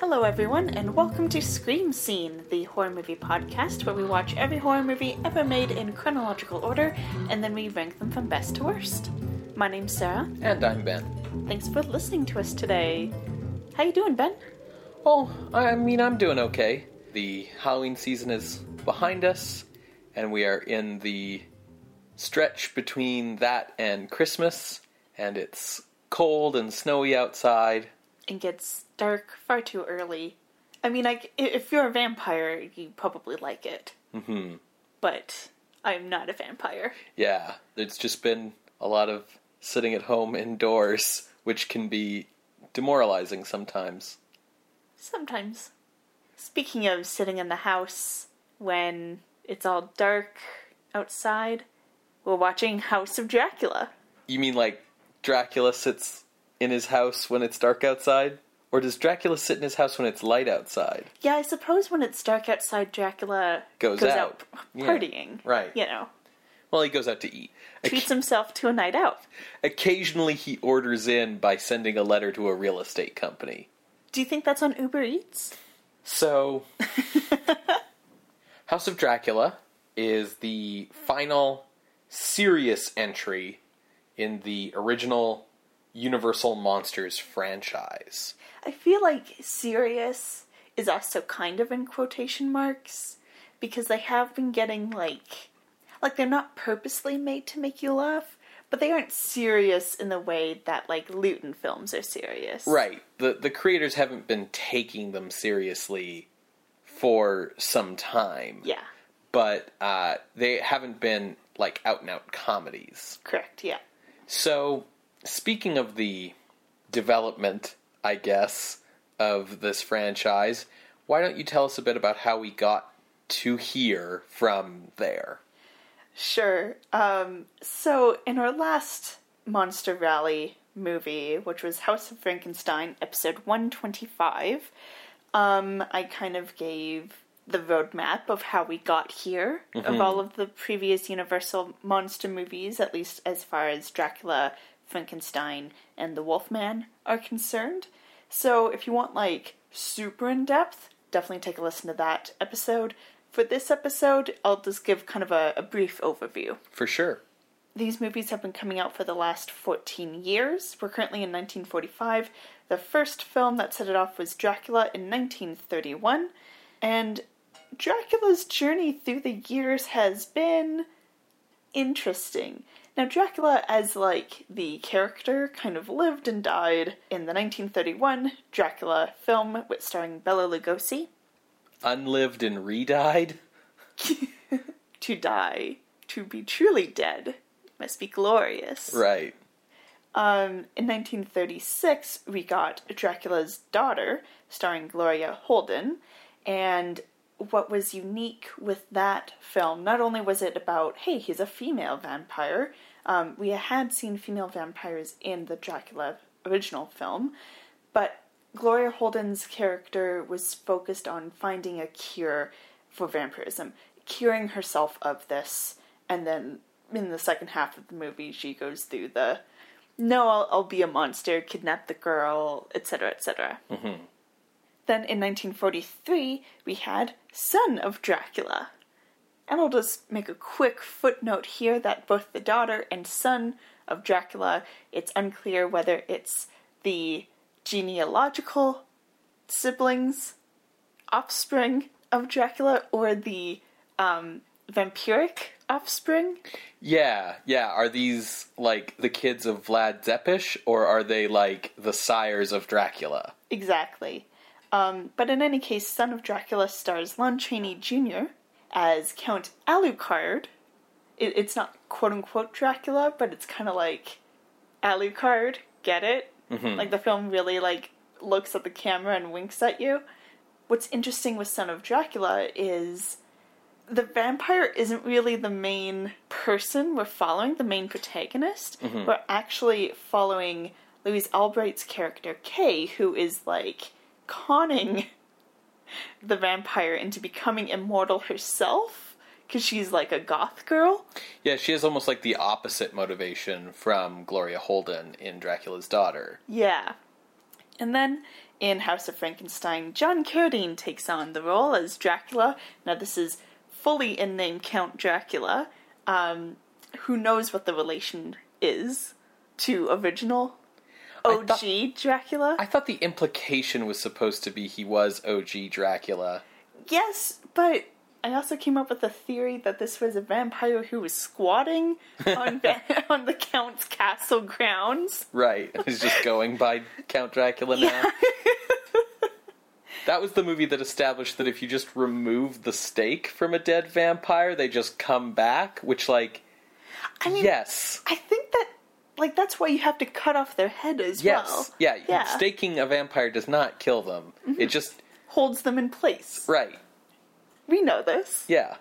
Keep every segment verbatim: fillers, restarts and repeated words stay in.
Hello everyone and welcome to Scream Scene, the horror movie podcast where we watch every horror movie ever made in chronological order and then we rank them from best to worst. My name's Sarah. And I'm Ben. Thanks for listening to us today. How you doing, Ben? Oh, I mean, I'm doing okay. The Halloween season is behind us, and we are in the stretch between that and Christmas, and it's cold and snowy outside. It gets dark far too early. I mean, I, if you're a vampire, you probably like it. Mm-hmm. But I'm not a vampire. Yeah, it's just been a lot of sitting at home indoors, which can be demoralizing sometimes. Sometimes. Speaking of sitting in the house when it's all dark outside, we're watching House of Dracula. You mean like Dracula sits in his house when it's dark outside? Or does Dracula sit in his house when it's light outside? Yeah, I suppose when it's dark outside, Dracula goes, goes out. out partying. Yeah, right. You know. Well, he goes out to eat. Treats Oca- himself to a night out. Occasionally he orders in by sending a letter to a real estate company. Do you think that's on Uber Eats? So, House of Dracula is the final serious entry in the original Universal Monsters franchise. I feel like serious is also kind of in quotation marks, because they have been getting, like, like they're not purposely made to make you laugh. But they aren't serious in the way that, like, Luton films are serious. Right. The the creators haven't been taking them seriously for some time. Yeah. But uh, they haven't been, like, out-and-out comedies. Correct, yeah. So, speaking of the development, I guess, of this franchise, why don't you tell us a bit about how we got to here from there? Sure. Um, so, in our last Monster Rally movie, which was House of Frankenstein, episode one twenty-five, um, I kind of gave the roadmap of how we got here, mm-hmm. of all of the previous Universal Monster movies, at least as far as Dracula, Frankenstein, and the Wolfman are concerned. So, if you want, like, super in-depth, definitely take a listen to that episode. For this episode, I'll just give kind of a, a brief overview. For sure. These movies have been coming out for the last fourteen years. We're currently in nineteen forty-five. The first film that set it off was Dracula in nineteen thirty-one. And Dracula's journey through the years has been interesting. Now, Dracula as, like, the character kind of lived and died in the nineteen thirty-one Dracula film starring Bela Lugosi. Unlived and re-died? To die, to be truly dead, must be glorious. Right. Um, in nineteen thirty-six, we got Dracula's Daughter, starring Gloria Holden. And what was unique with that film, not only was it about, hey, he's a female vampire. Um, we had seen female vampires in the Dracula original film, but Gloria Holden's character was focused on finding a cure for vampirism, curing herself of this, and then in the second half of the movie, she goes through the, no, I'll, I'll be a monster, kidnap the girl, et cetera, et cetera. Mm-hmm. Then in nineteen forty-three, we had Son of Dracula. And I'll just make a quick footnote here that both the daughter and son of Dracula, it's unclear whether it's the genealogical siblings, offspring of Dracula, or the um, vampiric offspring? Yeah, yeah. Are these, like, the kids of Vlad Tepish, or are they, like, the sires of Dracula? Exactly. Um, but in any case, Son of Dracula stars Lon Chaney Junior as Count Alucard. It, it's not quote-unquote Dracula, but it's kind of like Alucard, get it? Mm-hmm. Like, the film really, like, looks at the camera and winks at you. What's interesting with Son of Dracula is the vampire isn't really the main person we're following, the main protagonist. Mm-hmm. We're actually following Louise Albright's character, Kay, who is, like, conning the vampire into becoming immortal herself, because she's like a goth girl. Yeah, she has almost like the opposite motivation from Gloria Holden in Dracula's Daughter. Yeah. And then in House of Frankenstein, John Carradine takes on the role as Dracula. Now this is fully in name Count Dracula, um, who knows what the relation is to original O G I thought, Dracula. I thought the implication was supposed to be he was O G Dracula. Yes, but I also came up with a theory that this was a vampire who was squatting on va- on the Count's castle grounds. Right. He's just going by Count Dracula now. Yeah. That was the movie that established that if you just remove the stake from a dead vampire, they just come back, which, like, I mean, yes. I think that, like, that's why you have to cut off their head as yes. well. Yes, yeah. yeah. Staking a vampire does not kill them. Mm-hmm. It just holds them in place. Right. We know this. Yeah.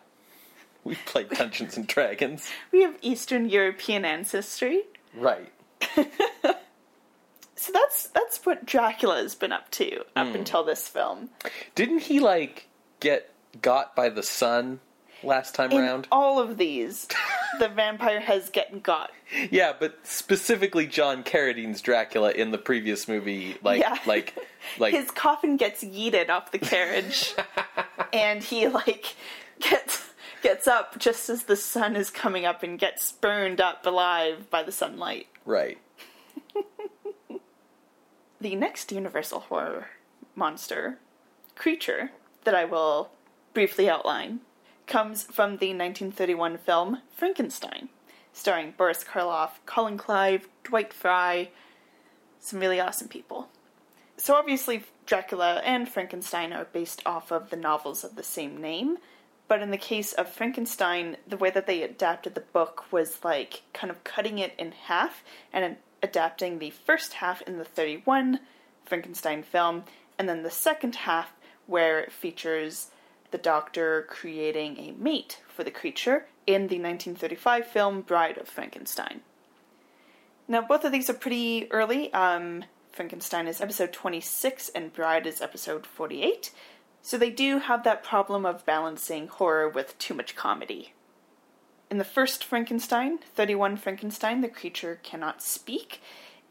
We've played Dungeons and Dragons. We have Eastern European ancestry. Right. So that's that's what Dracula has been up to up mm. until this film. Didn't he, like, get got by the sun last time In around? All of these, the vampire has gotten got. Yeah, but specifically John Carradine's Dracula in the previous movie, like, yeah. like, like his coffin gets yeeted off the carriage. And he, like, gets gets up just as the sun is coming up and gets burned up alive by the sunlight. Right. The next Universal horror monster creature that I will briefly outline comes from the nineteen thirty-one film Frankenstein, starring Boris Karloff, Colin Clive, Dwight Frye, some really awesome people. So obviously Dracula and Frankenstein are based off of the novels of the same name, but in the case of Frankenstein, the way that they adapted the book was like kind of cutting it in half and adapting the first half in the thirty-one Frankenstein film, and then the second half where it features the doctor creating a mate for the creature in the nineteen thirty-five film Bride of Frankenstein. Now both of these are pretty early. Um... Frankenstein is episode twenty-six and Bride is episode forty-eight. So they do have that problem of balancing horror with too much comedy. In the first Frankenstein, thirty-one Frankenstein, the creature cannot speak.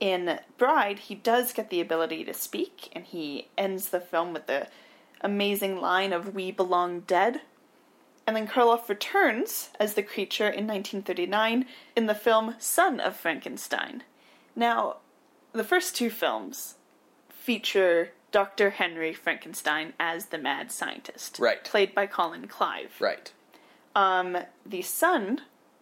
In Bride, he does get the ability to speak, and he ends the film with the amazing line of "We belong dead." And then Karloff returns as the creature in nineteen thirty-nine in the film Son of Frankenstein. Now, the first two films feature Doctor Henry Frankenstein as the mad scientist. Right. Played by Colin Clive. Right. Um, the son,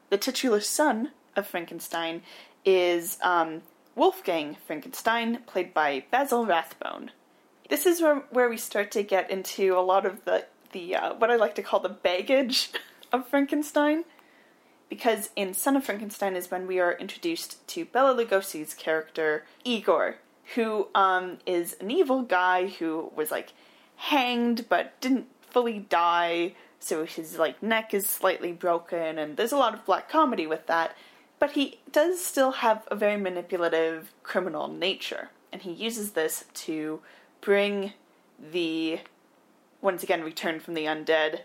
the titular son of Frankenstein, is um, Wolfgang Frankenstein, played by Basil Rathbone. This is where, where we start to get into a lot of the, the uh, what I like to call the baggage of Frankenstein. Because in Son of Frankenstein is when we are introduced to Bela Lugosi's character, Ygor, who um, is an evil guy who was, like, hanged but didn't fully die, so his, like, neck is slightly broken, and there's a lot of black comedy with that. But he does still have a very manipulative criminal nature, and he uses this to bring the, once again, returned from the undead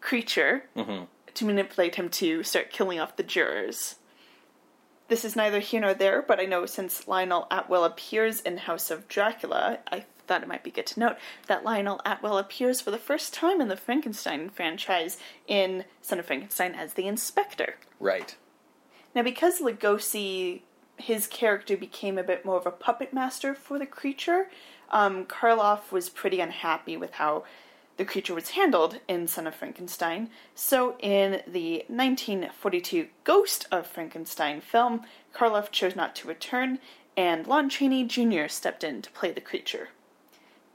creature, mm-hmm. to manipulate him to start killing off the jurors. This is neither here nor there, but I know since Lionel Atwill appears in House of Dracula, I thought it might be good to note that Lionel Atwill appears for the first time in the Frankenstein franchise in Son of Frankenstein as the inspector. Right. Now, because Lugosi, his character became a bit more of a puppet master for the creature, um, Karloff was pretty unhappy with how the creature was handled in Son of Frankenstein, so in the nineteen forty-two Ghost of Frankenstein film, Karloff chose not to return, and Lon Chaney Junior stepped in to play the creature.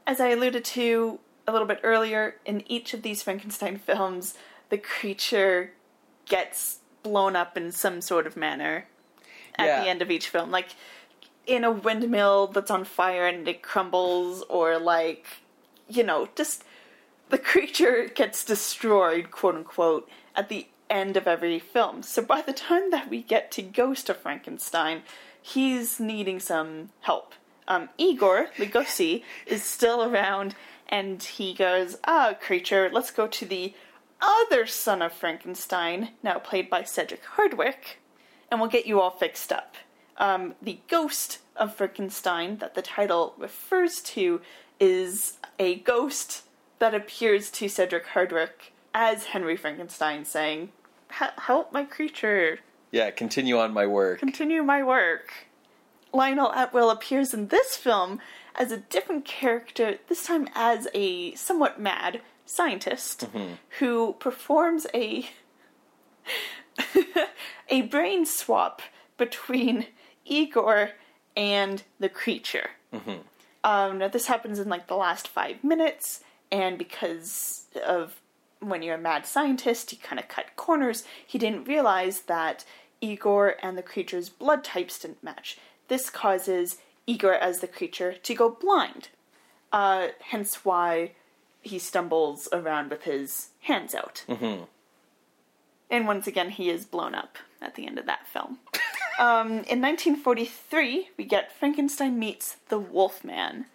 As I alluded to a little bit earlier, in each of these Frankenstein films, the creature gets blown up in some sort of manner at yeah. the end of each film. Like, in a windmill that's on fire and it crumbles, or, like, you know, just... the creature gets destroyed, quote-unquote, at the end of every film. So by the time that we get to Ghost of Frankenstein, he's needing some help. Um, Ygor Lugosi is still around, and he goes, ah, creature, let's go to the other Son of Frankenstein, now played by Cedric Hardwicke, and we'll get you all fixed up. Um, the Ghost of Frankenstein that the title refers to is a ghost that appears to Cedric Hardwicke as Henry Frankenstein saying, help my creature. Yeah, continue on my work. Continue my work. Lionel Atwill appears in this film as a different character, this time as a somewhat mad scientist, mm-hmm. who performs a a brain swap between Ygor and the creature. Mm-hmm. Um, now this happens in like the last five minutes, and because of when you're a mad scientist, you kind of cut corners. He didn't realize that Ygor and the creature's blood types didn't match. This causes Ygor as the creature to go blind, uh, hence why he stumbles around with his hands out. Mm-hmm. And once again, he is blown up at the end of that film. um, in nineteen forty-three, we get Frankenstein Meets the Wolfman.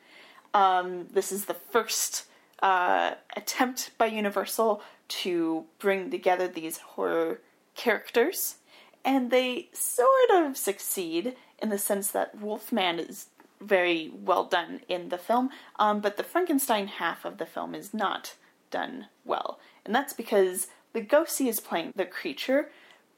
Um, this is the first uh, attempt by Universal to bring together these horror characters, and they sort of succeed in the sense that Wolfman is very well done in the film, um, but the Frankenstein half of the film is not done well. And that's because Lugosi is playing the creature,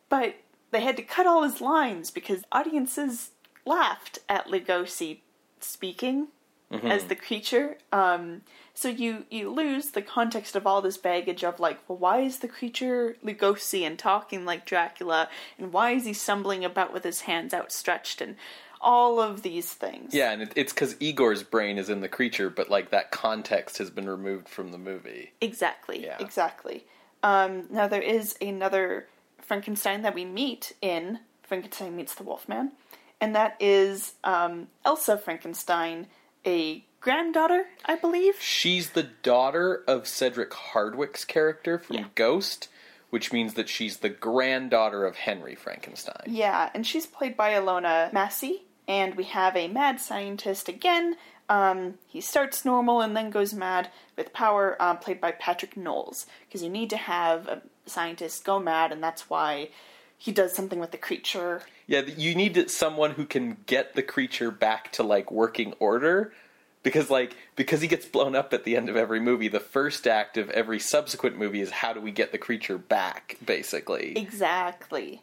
but they had to cut all his lines because audiences laughed at Lugosi speaking mm-hmm. as the creature. Um, so you, you lose the context of all this baggage of like, well, why is the creature Lugosi and talking like Dracula? And why is he stumbling about with his hands outstretched and all of these things? Yeah, and it, it's because Ygor's brain is in the creature, but like that context has been removed from the movie. Exactly, yeah. exactly. Um, now there is another Frankenstein that we meet in Frankenstein Meets the Wolfman, and that is um, Elsa Frankenstein, a granddaughter, I believe. She's the daughter of Cedric Hardwicke's character from yeah. Ghost, which means that she's the granddaughter of Henry Frankenstein. Yeah, and she's played by Ilona Massey. And we have a mad scientist again. Um, he starts normal and then goes mad with power, uh, played by Patrick Knowles. Because you need to have a scientist go mad, and that's why he does something with the creature. Yeah, you need someone who can get the creature back to, like, working order. Because, like, because he gets blown up at the end of every movie, the first act of every subsequent movie is how do we get the creature back, basically. Exactly.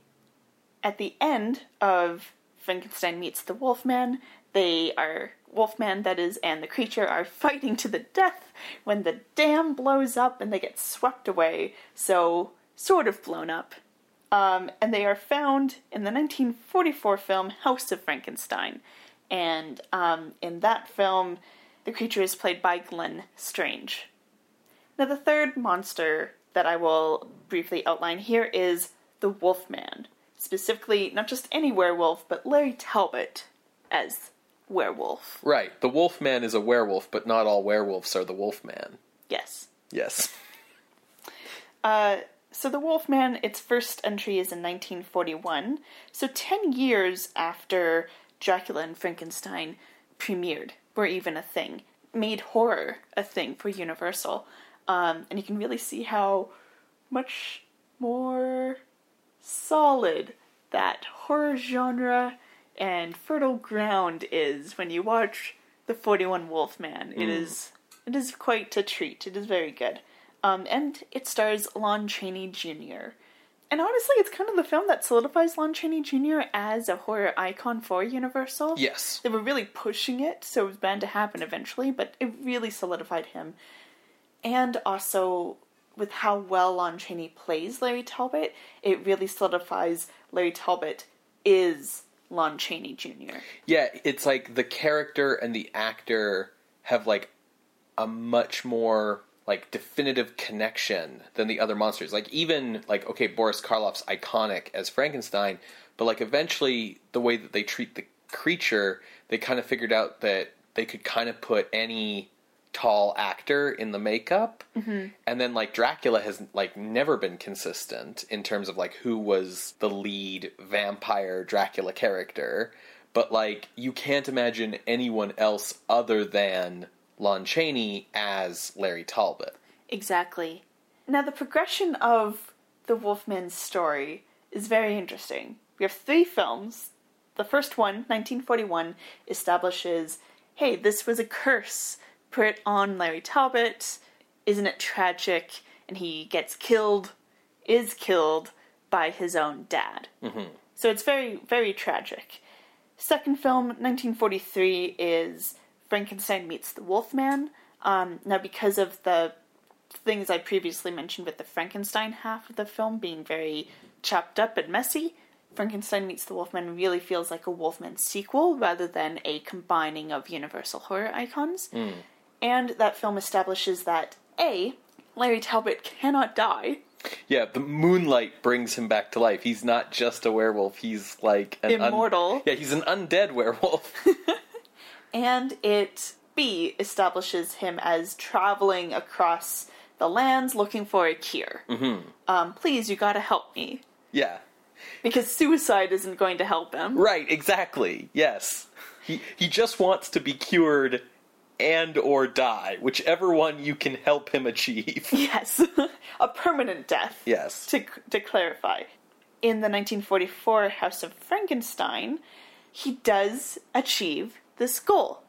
At the end of Frankenstein Meets the Wolfman, they are, Wolfman that is, and the creature are fighting to the death when the dam blows up and they get swept away, so sort of blown up. Um, and they are found in the nineteen forty-four film House of Frankenstein. And um, in that film, the creature is played by Glenn Strange. Now the third monster that I will briefly outline here is the Wolfman. Specifically, not just any werewolf, but Larry Talbot as werewolf. Right. The Wolfman is a werewolf, but not all werewolves are the Wolfman. Yes. Yes. uh, so the Wolfman, its first entry is in nineteen forty-one. So ten years after Dracula and Frankenstein premiered, were even a thing, made horror a thing for Universal. Um, and you can really see how much more solid that horror genre and fertile ground is when you watch the forty-one Wolfman. Mm. It is it is quite a treat. It is very good. Um, and it stars Lon Chaney Junior And honestly, it's kind of the film that solidifies Lon Chaney Junior as a horror icon for Universal. Yes. They were really pushing it, so it was bound to happen eventually, but it really solidified him. And also, with how well Lon Chaney plays Larry Talbot, it really solidifies Larry Talbot is Lon Chaney Junior Yeah, it's like the character and the actor have like a much more like definitive connection than the other monsters. Like even like, okay, Boris Karloff's iconic as Frankenstein, but like eventually the way that they treat the creature, they kind of figured out that they could kind of put any tall actor in the makeup, mm-hmm. and then like Dracula has like never been consistent in terms of like who was the lead vampire Dracula character, but like you can't imagine anyone else other than Lon Chaney as Larry Talbot. Exactly. Now, the progression of the Wolfman's story is very interesting. We have three films. The first one, nineteen forty-one, establishes, hey, this was a curse put on Larry Talbot. Isn't it tragic? And he gets killed, is killed by his own dad. Mm-hmm. So it's very, very tragic. Second film, nineteen forty-three, is Frankenstein Meets the Wolfman. Um, now, because of the things I previously mentioned with the Frankenstein half of the film being very chopped up and messy, Frankenstein Meets the Wolfman really feels like a Wolfman sequel rather than a combining of universal horror icons. Mm. And that film establishes that, A, Larry Talbot cannot die. Yeah, the moonlight brings him back to life. He's not just a werewolf, he's like an immortal. Un- yeah, he's an undead werewolf. And it, B, establishes him as traveling across the lands looking for a cure. Mm-hmm. Um, please, you gotta help me. Yeah. Because suicide isn't going to help him. Right, exactly, yes. He he just wants to be cured and or die, whichever one you can help him achieve. Yes, a permanent death. Yes. To, to clarify. In the nineteen forty-four House of Frankenstein, he does achieve this goal.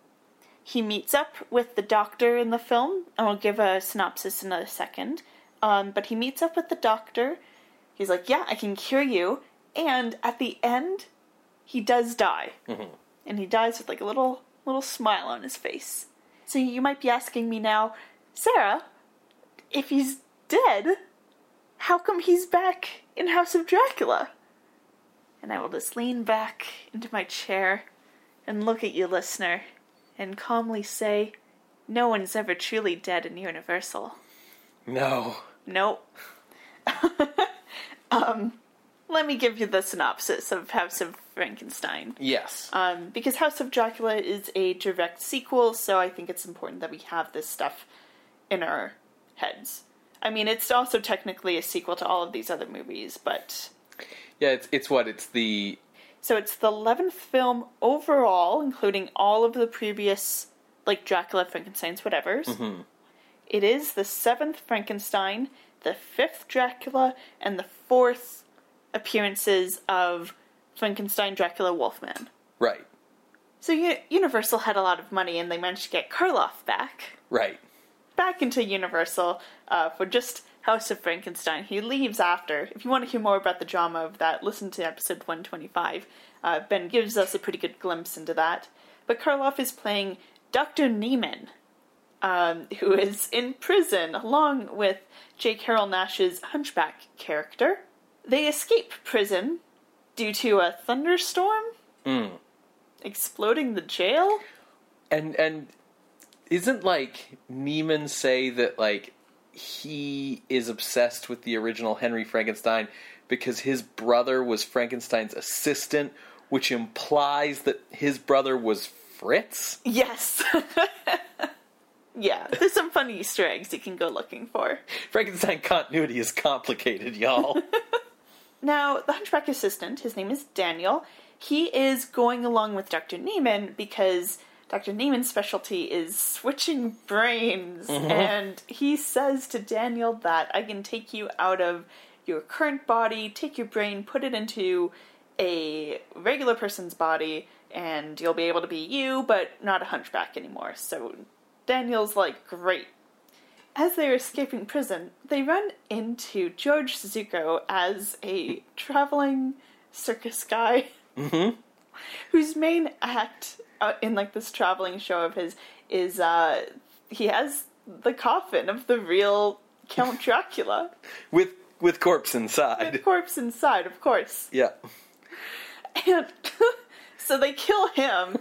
He meets up with the doctor in the film, and I'll give a synopsis in a second, um, but he meets up with the doctor. He's like, yeah, I can cure you. And at the end, he does die. Mm-hmm. And he dies with like a little little smile on his face. So you might be asking me now, Sarah, if he's dead, how come he's back in House of Dracula? And I will just lean back into my chair and look at you, listener, and calmly say, no one's ever truly dead in Universal. No. Nope. Um, let me give you the synopsis of House of Frankenstein. Yes. Um, because House of Dracula is a direct sequel, so I think it's important that we have this stuff in our heads. I mean, it's also technically a sequel to all of these other movies, but... Yeah, it's it's what? It's the... So it's the eleventh film overall, including all of the previous, like, Dracula, Frankenstein's, whatevers. Mm-hmm. It is the seventh Frankenstein, the fifth Dracula, and the fourth appearances of Frankenstein, Dracula, Wolfman. Right. So U- Universal had a lot of money, and they managed to get Karloff back. Right. Back into Universal uh, for just House of Frankenstein. He leaves after. If you want to hear more about the drama of that, listen to episode one twenty-five. Uh, Ben gives us a pretty good glimpse into that. But Karloff is playing Doctor Neiman, um, who is in prison, along with J. Carroll Nash's hunchback character. They escape prison due to a thunderstorm mm. exploding the jail. And and isn't, like, Neiman say that, like, he is obsessed with the original Henry Frankenstein because his brother was Frankenstein's assistant, which implies that his brother was Fritz? Yes. Yeah, there's some funny Easter eggs you can go looking for. Frankenstein continuity is complicated, y'all. Now, the hunchback assistant, his name is Daniel, he is going along with Doctor Neiman because Doctor Neiman's specialty is switching brains. Mm-hmm. And he says to Daniel that I can take you out of your current body, take your brain, put it into a regular person's body, and you'll be able to be you, but not a hunchback anymore. So Daniel's like, great. As they're escaping prison, they run into George Zuko as a traveling circus guy, mm-hmm. whose main act uh, in like this traveling show of his is uh, he has the coffin of the real Count Dracula with with corpse inside. With corpse inside, of course. Yeah. And so they kill him.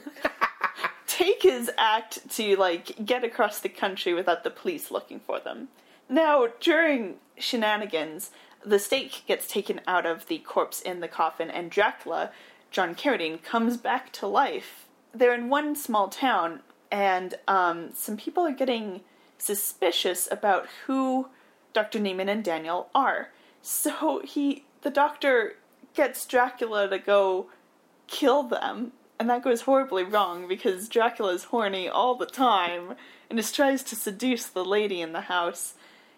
Take his act to, like, get across the country without the police looking for them. Now, during shenanigans, the stake gets taken out of the corpse in the coffin, and Dracula, John Carradine, comes back to life. They're in one small town, and um, some people are getting suspicious about who Doctor Neiman and Daniel are. So he, the doctor gets Dracula to go kill them And that goes horribly wrong because Dracula's horny all the time and just tries to seduce the lady in the house.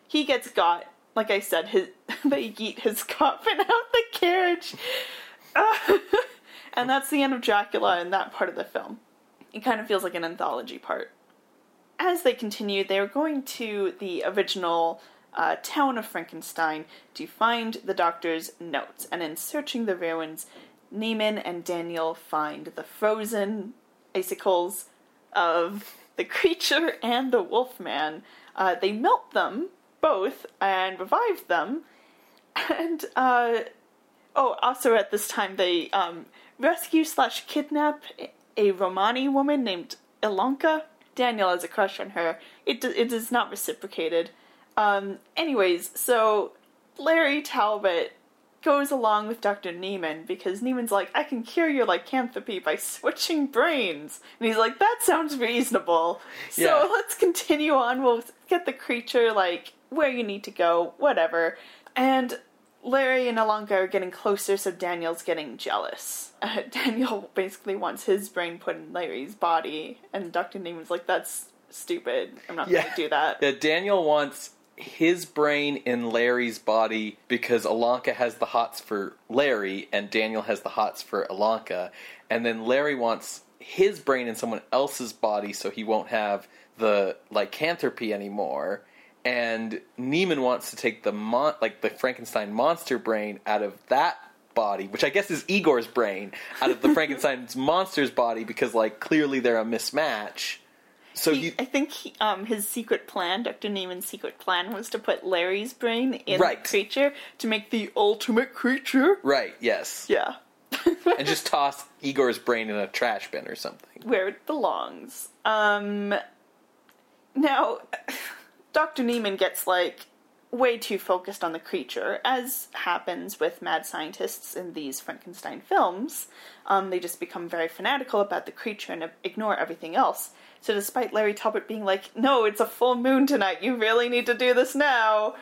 He gets got. Like I said, his, they yeet his coffin out the carriage. Uh, and that's the end of Dracula in that part of the film. It kind of feels like an anthology part. As they continue, they are going to the original uh, town of Frankenstein to find the doctor's notes. And in searching the ruins, Neiman and Daniel find the frozen icicles of the creature and the wolfman. Uh, they melt them both and revive them, and uh oh also at this time they um rescue slash kidnap a Romani woman named Ilonka. Daniel has a crush on her. It, do- it is not reciprocated. Um anyways, so Larry Talbot goes along with Doctor Neiman because Neiman's like, I can cure your lycanthropy by switching brains. And he's like, that sounds reasonable. Yeah. So let's continue on. We'll get the creature, like, where you need to go, whatever. And Larry and Ilonka are getting closer, so Daniel's getting jealous. Uh, Daniel basically wants his brain put in Larry's body, and Doctor Neiman's like, that's stupid. I'm not yeah. going to do that. Yeah, Daniel wants his brain in Larry's body because Ilonka has the hots for Larry and Daniel has the hots for Ilonka, and then Larry wants his brain in someone else's body so he won't have the lycanthropy anymore, and Neiman wants to take the mon- like the Frankenstein monster brain out of that body, which I guess is Ygor's brain, out of the Frankenstein's monster's body because, like, clearly they're a mismatch. So he, he, I think he, um, his secret plan, Doctor Neiman's secret plan, was to put Larry's brain in right. the creature to make the ultimate creature. Right, yes. Yeah. And just toss Ygor's brain in a trash bin or something. Where it belongs. Um, now, Doctor Neiman gets, like, way too focused on the creature, as happens with mad scientists in these Frankenstein films. Um, they just become very fanatical about the creature and ignore everything else. So despite Larry Talbot being like, no, it's a full moon tonight, you really need to do this now,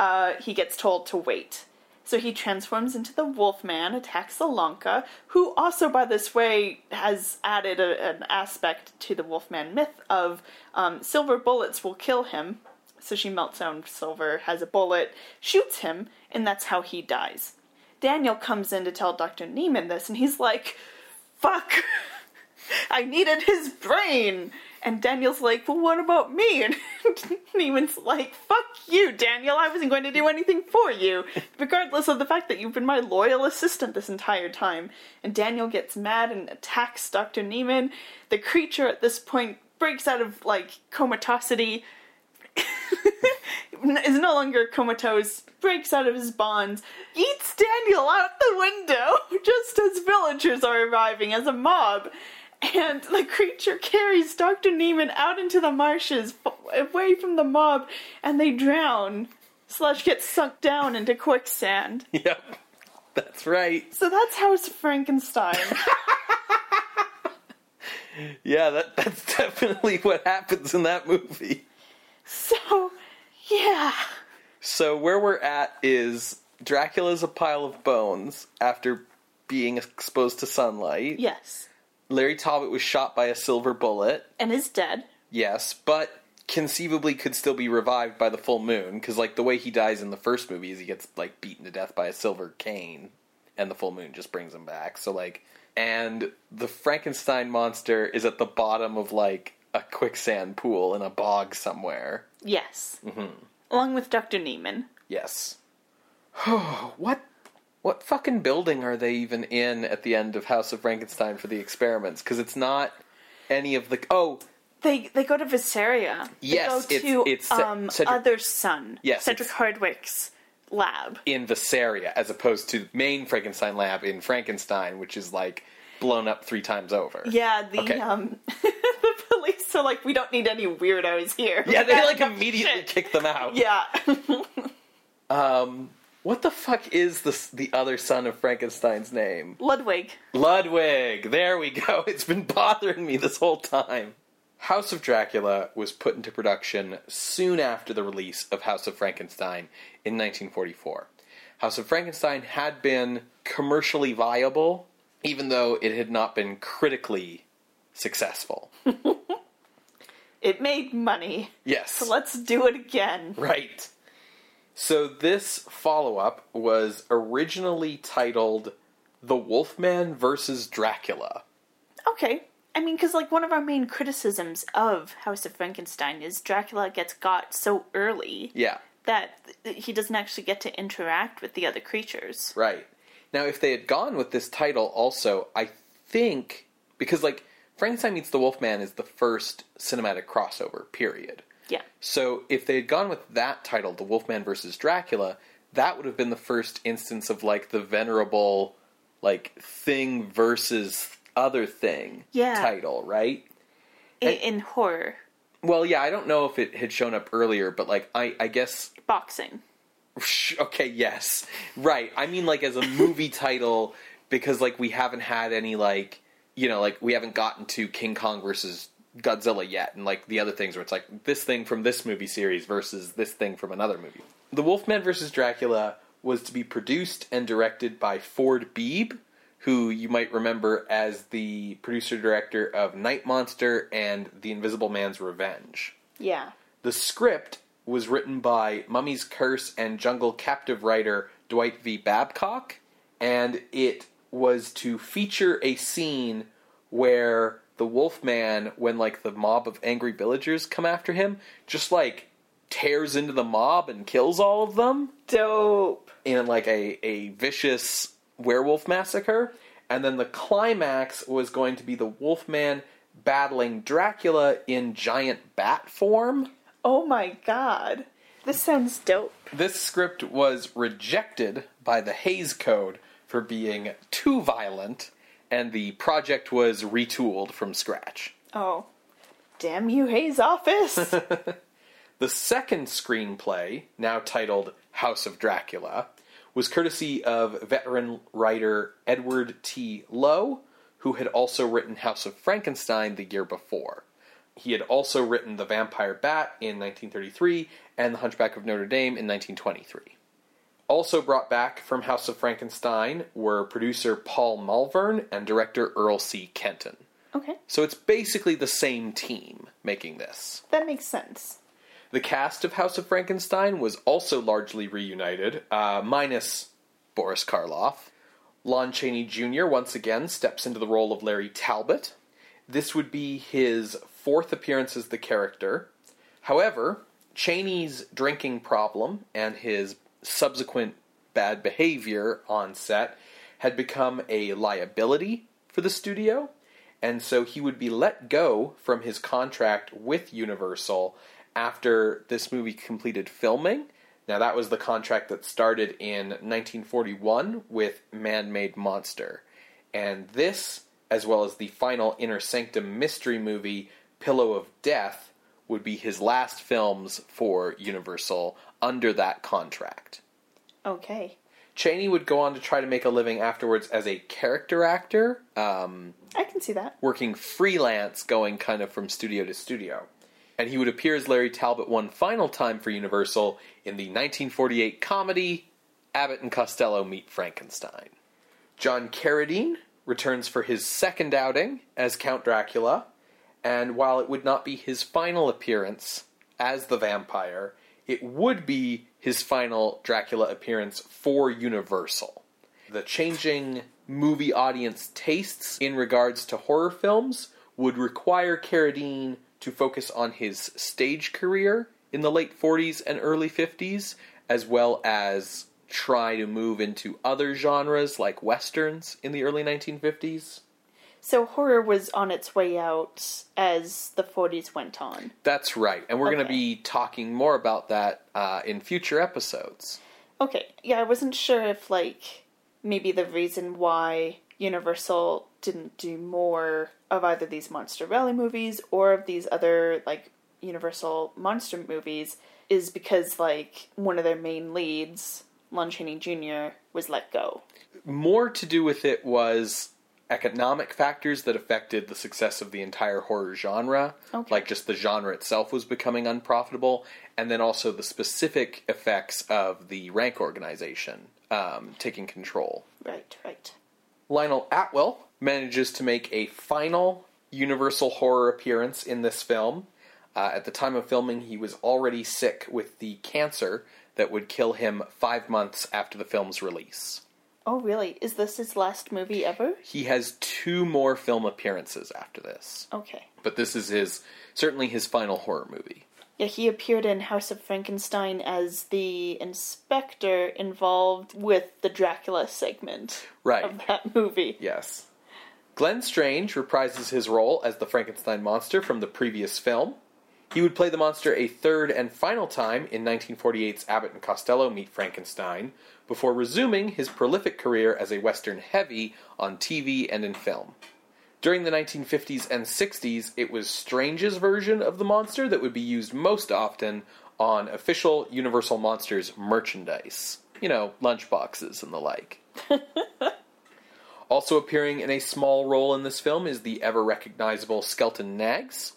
uh, he gets told to wait. So he transforms into the Wolfman, attacks Ilonka, who also, by this way, has added a, an aspect to the Wolfman myth of um, silver bullets will kill him. So she melts down silver, has a bullet, shoots him, and that's how he dies. Daniel comes in to tell Doctor Neiman this, and he's like, fuck! I needed his brain! And Daniel's like, well, what about me? And Neiman's like, fuck you, Daniel, I wasn't going to do anything for you, regardless of the fact that you've been my loyal assistant this entire time. And Daniel gets mad and attacks Doctor Neiman. The creature at this point breaks out of, like, comatosity, is no longer comatose, breaks out of his bonds, eats Daniel out the window, just as villagers are arriving as a mob. And the creature carries Doctor Neiman out into the marshes, away from the mob, and they drown, slash get sucked down into quicksand. Yep, that's right. So that's House of Frankenstein. Yeah, that, that's definitely what happens in that movie. So, yeah. So where we're at is Dracula's a pile of bones after being exposed to sunlight. Yes. Larry Talbot was shot by a silver bullet. And is dead. Yes, but conceivably could still be revived by the full moon, because, like, the way he dies in the first movie is he gets, like, beaten to death by a silver cane, and the full moon just brings him back. So, like, and the Frankenstein monster is at the bottom of, like, a quicksand pool in a bog somewhere. Yes. Mm-hmm. Along with Doctor Neiman. Yes. What? What fucking building are they even in at the end of House of Frankenstein for the experiments? Because it's not any of the... Oh! They they go to Visaria. Yes, they go it's... to it's um, Cedric, Other Sun. Yes. Cedric Hardwicke's lab. In Visaria, as opposed to the main Frankenstein lab in Frankenstein, which is, like, blown up three times over. Yeah, the... Okay. Um, the police are like, we don't need any weirdos here. Yeah, they, like, immediately kick them out. Yeah. um... What the fuck is the the other son of Frankenstein's name? Ludwig. Ludwig. There we go. It's been bothering me this whole time. House of Dracula was put into production soon after the release of House of Frankenstein in nineteen forty-four. House of Frankenstein had been commercially viable even though it had not been critically successful. It made money. Yes. So let's do it again. Right. So this follow-up was originally titled The Wolfman versus Dracula. Okay. I mean, because, like, one of our main criticisms of House of Frankenstein is Dracula gets got so early yeah. that he doesn't actually get to interact with the other creatures. Right. Now, if they had gone with this title also, I think... Because, like, Frankenstein Meets the Wolfman is the first cinematic crossover, period. Yeah. So, if they had gone with that title, The Wolfman versus Dracula, that would have been the first instance of, like, the venerable, like, thing versus other thing yeah. title, right? In, and, in horror. Well, yeah, I don't know if it had shown up earlier, but, like, I, I guess... Boxing. Okay, yes. Right. I mean, like, as a movie title, because, like, we haven't had any, like, you know, like, we haven't gotten to King Kong versus Godzilla yet, and, like, the other things where it's, like, this thing from this movie series versus this thing from another movie. The Wolfman versus Dracula was to be produced and directed by Ford Beebe, who you might remember as the producer-director of Night Monster and The Invisible Man's Revenge. Yeah. The script was written by Mummy's Curse and Jungle Captive writer Dwight V. Babcock, and it was to feature a scene where the Wolfman, when, like, the mob of angry villagers come after him, just, like, tears into the mob and kills all of them. Dope. In, like, a, a vicious... werewolf massacre, and then the climax was going to be the Wolfman battling Dracula in giant bat form. Oh my god. This sounds dope. This script was rejected by the Hays Code for being too violent, and the project was retooled from scratch. Oh. Damn you, Hays office! The second screenplay, now titled House of Dracula, was courtesy of veteran writer Edward T. Lowe, who had also written House of Frankenstein the year before. He had also written The Vampire Bat in nineteen thirty-three and The Hunchback of Notre Dame in nineteen twenty-three. Also brought back from House of Frankenstein were producer Paul Mulvern and director Earl C. Kenton. Okay. So it's basically the same team making this. That makes sense. The cast of House of Frankenstein was also largely reunited, uh, minus Boris Karloff. Lon Chaney Junior once again steps into the role of Larry Talbot. This would be his fourth appearance as the character. However, Chaney's drinking problem and his subsequent bad behavior on set had become a liability for the studio, and so he would be let go from his contract with Universal after this movie completed filming. Now, that was the contract that started in nineteen forty-one with Man-Made Monster. And this, as well as the final Inner Sanctum mystery movie, Pillow of Death, would be his last films for Universal under that contract. Okay. Chaney would go on to try to make a living afterwards as a character actor. Um, I can see that. Working freelance, going kind of from studio to studio. And he would appear as Larry Talbot one final time for Universal in the nineteen forty-eight comedy Abbott and Costello Meet Frankenstein. John Carradine returns for his second outing as Count Dracula, and while it would not be his final appearance as the vampire, it would be his final Dracula appearance for Universal. The changing movie audience tastes in regards to horror films would require Carradine to focus on his stage career in the late forties and early fifties, as well as try to move into other genres like westerns in the early nineteen fifties. So horror was on its way out as the forties went on. That's right, and we're okay. going to be talking more about that uh, in future episodes. Okay, yeah, I wasn't sure if, like, maybe the reason why Universal didn't do more of either these Monster Rally movies or of these other, like, Universal monster movies is because, like, one of their main leads, Lon Chaney Junior, was let go. More to do with it was economic factors that affected the success of the entire horror genre. Okay. Like, just the genre itself was becoming unprofitable, and then also the specific effects of the rank organization um, taking control. Right, right. Lionel Atwill manages to make a final Universal horror appearance in this film. Uh, at the time of filming, he was already sick with the cancer that would kill him five months after the film's release. Oh, really? Is this his last movie ever? He has two more film appearances after this. Okay. But this is his, certainly his final horror movie. Yeah, he appeared in House of Frankenstein as the inspector involved with the Dracula segment right. of that movie. Yes. Glenn Strange reprises his role as the Frankenstein monster from the previous film. He would play the monster a third and final time in nineteen forty-eight's Abbott and Costello Meet Frankenstein, before resuming his prolific career as a Western heavy on T V and in film. During the nineteen fifties and sixties, it was Strange's version of the monster that would be used most often on official Universal Monsters merchandise. You know, lunchboxes and the like. Also appearing in a small role in this film is the ever-recognizable Skelton Knaggs.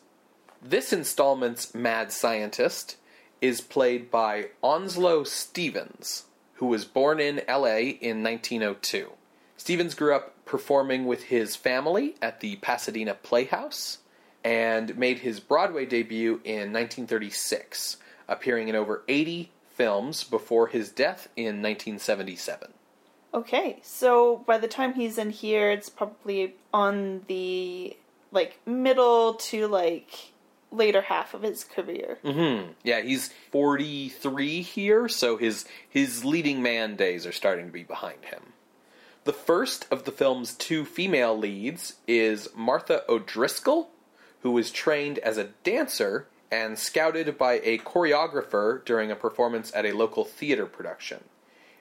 This installment's mad scientist is played by Onslow Stevens, who was born in L A in nineteen oh two. Stevens grew up performing with his family at the Pasadena Playhouse and made his Broadway debut in nineteen thirty-six, appearing in over eighty films before his death in nineteen seventy-seven. Okay, so by the time he's in here, it's probably on the, like, middle to, like, later half of his career. Mm-hmm. Yeah, he's forty-three here, so his, his leading man days are starting to be behind him. The first of the film's two female leads is Martha O'Driscoll, who was trained as a dancer and scouted by a choreographer during a performance at a local theater production.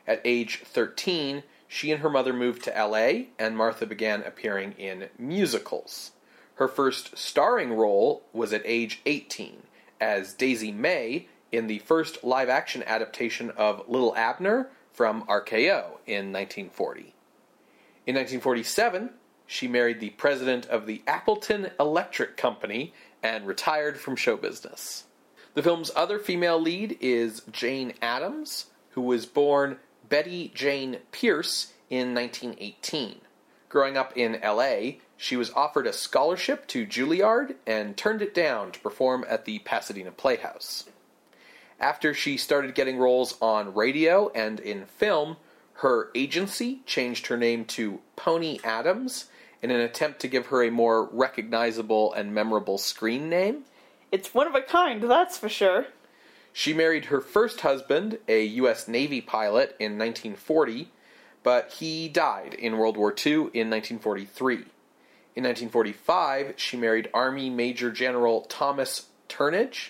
At age thirteen, she and her mother moved to L A, and Martha began appearing in musicals. Her first starring role was at age eighteen, as Daisy May in the first live-action adaptation of Little Abner from R K O in nineteen forty. In nineteen forty-seven, she married the president of the Appleton Electric Company and retired from show business. The film's other female lead is Jane Adams, who was born Betty Jane Pierce in nineteen eighteen. Growing up in L A, she was offered a scholarship to Juilliard and turned it down to perform at the Pasadena Playhouse. After she started getting roles on radio and in film, her agency changed her name to Pony Adams in an attempt to give her a more recognizable and memorable screen name. It's one of a kind, that's for sure. She married her first husband, a U S Navy pilot, in nineteen forty, but he died in World War Two in nineteen forty-three. In nineteen forty-five, she married Army Major General Thomas Turnage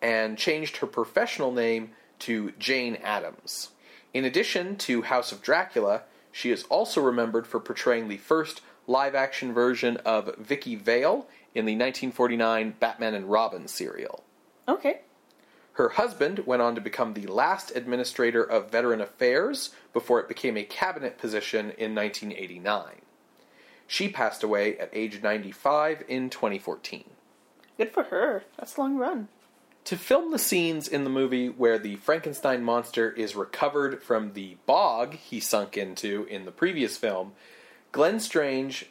and changed her professional name to Jane Adams. In addition to House of Dracula, she is also remembered for portraying the first live-action version of Vicky Vale in the nineteen forty-nine Batman and Robin serial. Okay. Her husband went on to become the last administrator of Veteran Affairs before it became a cabinet position in nineteen eighty-nine. She passed away at age ninety-five in twenty fourteen. Good for her. That's a long run. To film the scenes in the movie where the Frankenstein monster is recovered from the bog he sunk into in the previous film, Glenn Strange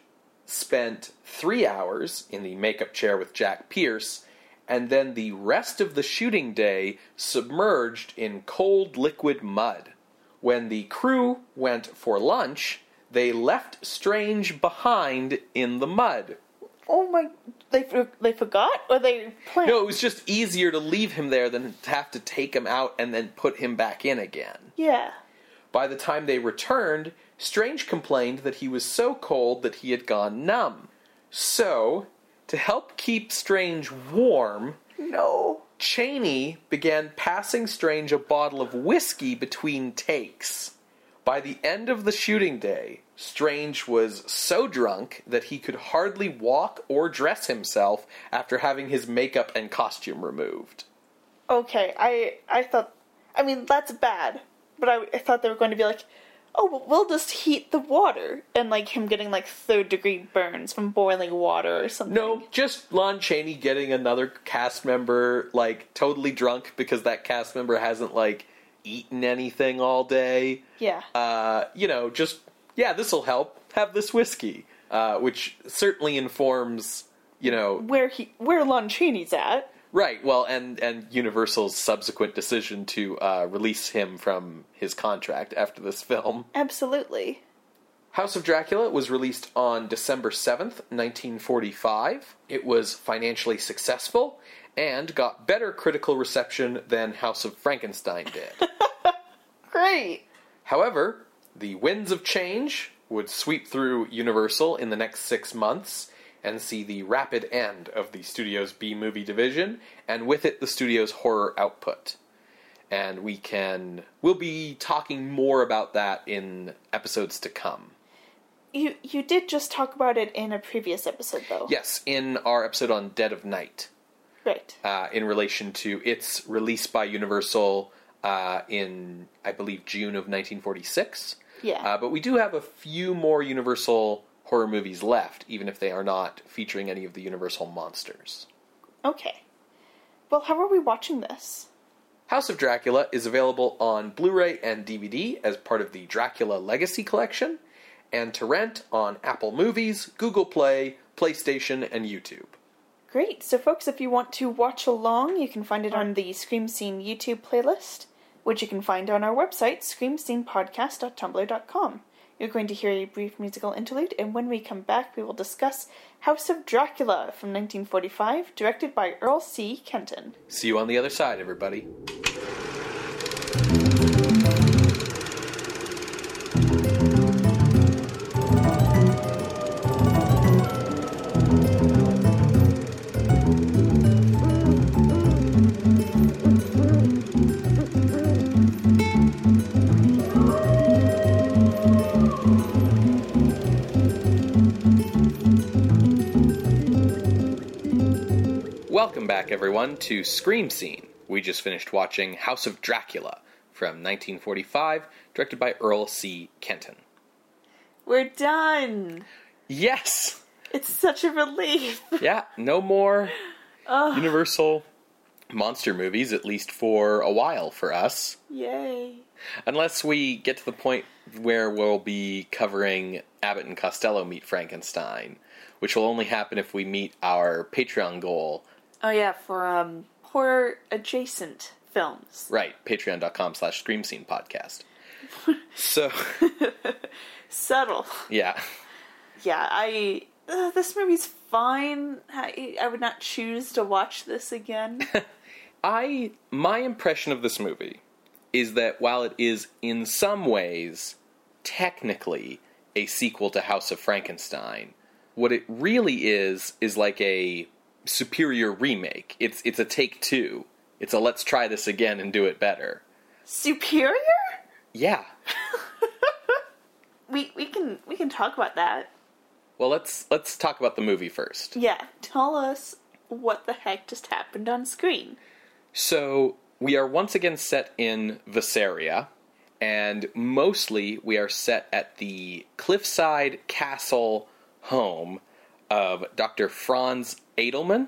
spent three hours in the makeup chair with Jack Pierce, and then the rest of the shooting day submerged in cold liquid mud. When the crew went for lunch, they left Strange behind in the mud. Oh my... They they forgot? Or they planned? No, it was just easier to leave him there than to have to take him out and then put him back in again. Yeah. By the time they returned, Strange complained that he was so cold that he had gone numb. So... to help keep Strange warm, no. Chaney began passing Strange a bottle of whiskey between takes. By the end of the shooting day, Strange was so drunk that he could hardly walk or dress himself after having his makeup and costume removed. Okay, I I thought... I mean, that's bad, but I, I thought they were going to be like, oh, well, we'll just heat the water. And, like, him getting, like, third-degree burns from boiling water or something. No, just Lon Chaney getting another cast member, like, totally drunk because that cast member hasn't, like, eaten anything all day. Yeah. Uh, you know, just yeah, this will help. Have this whiskey, uh, which certainly informs, you know, where he where Lon Chaney's at. Right. Well, and and Universal's subsequent decision to uh, release him from his contract after this film. Absolutely. House of Dracula was released on December seventh, nineteen forty-five. It was financially successful and got better critical reception than House of Frankenstein did. Great! However, the winds of change would sweep through Universal in the next six months and see the rapid end of the studio's B-movie division, and with it the studio's horror output. And we can... we'll be talking more about that in episodes to come. You you did just talk about it in a previous episode, though. Yes, in our episode on Dead of Night. Right. Uh, in relation to its release by Universal uh, in, I believe, June of nineteen forty-six. Yeah. Uh, but we do have a few more Universal horror movies left, even if they are not featuring any of the Universal monsters. Okay. Well, how are we watching this? House of Dracula is available on Blu-ray and D V D as part of the Dracula Legacy Collection, and to rent on Apple Movies, Google Play, PlayStation, and YouTube. Great. So, folks, if you want to watch along, you can find it on the Scream Scene YouTube playlist, which you can find on our website, scream scene podcast dot tumblr dot com. You're going to hear a brief musical interlude, and when we come back, we will discuss House of Dracula from nineteen forty-five, directed by Earl C. Kenton. See you on the other side, everybody. Welcome back, everyone, to Scream Scene. We just finished watching House of Dracula from nineteen forty-five, directed by Earl C. Kenton. We're done! Yes! It's such a relief! Yeah, no more oh. Universal monster movies, at least for a while for us. Yay! Unless we get to the point where we'll be covering Abbott and Costello Meet Frankenstein, which will only happen if we meet our Patreon goal. Oh, yeah, for um, horror-adjacent films. Right, patreon.com slash Scream Scene Podcast. So... Subtle. Yeah. Yeah, I... Uh, this movie's fine. I, I would not choose to watch this again. I... My impression of this movie is that while it is, in some ways, technically a sequel to House of Frankenstein, what it really is is like a... superior remake. It's it's a take two. It's a let's try this again and do it better. Superior? Yeah. we we can we can talk about that. Well, let's let's talk about the movie first. Yeah, tell us what the heck just happened on screen. So, we are once again set in Visaria, and mostly we are set at the cliffside castle home of Doctor Franz Edelman,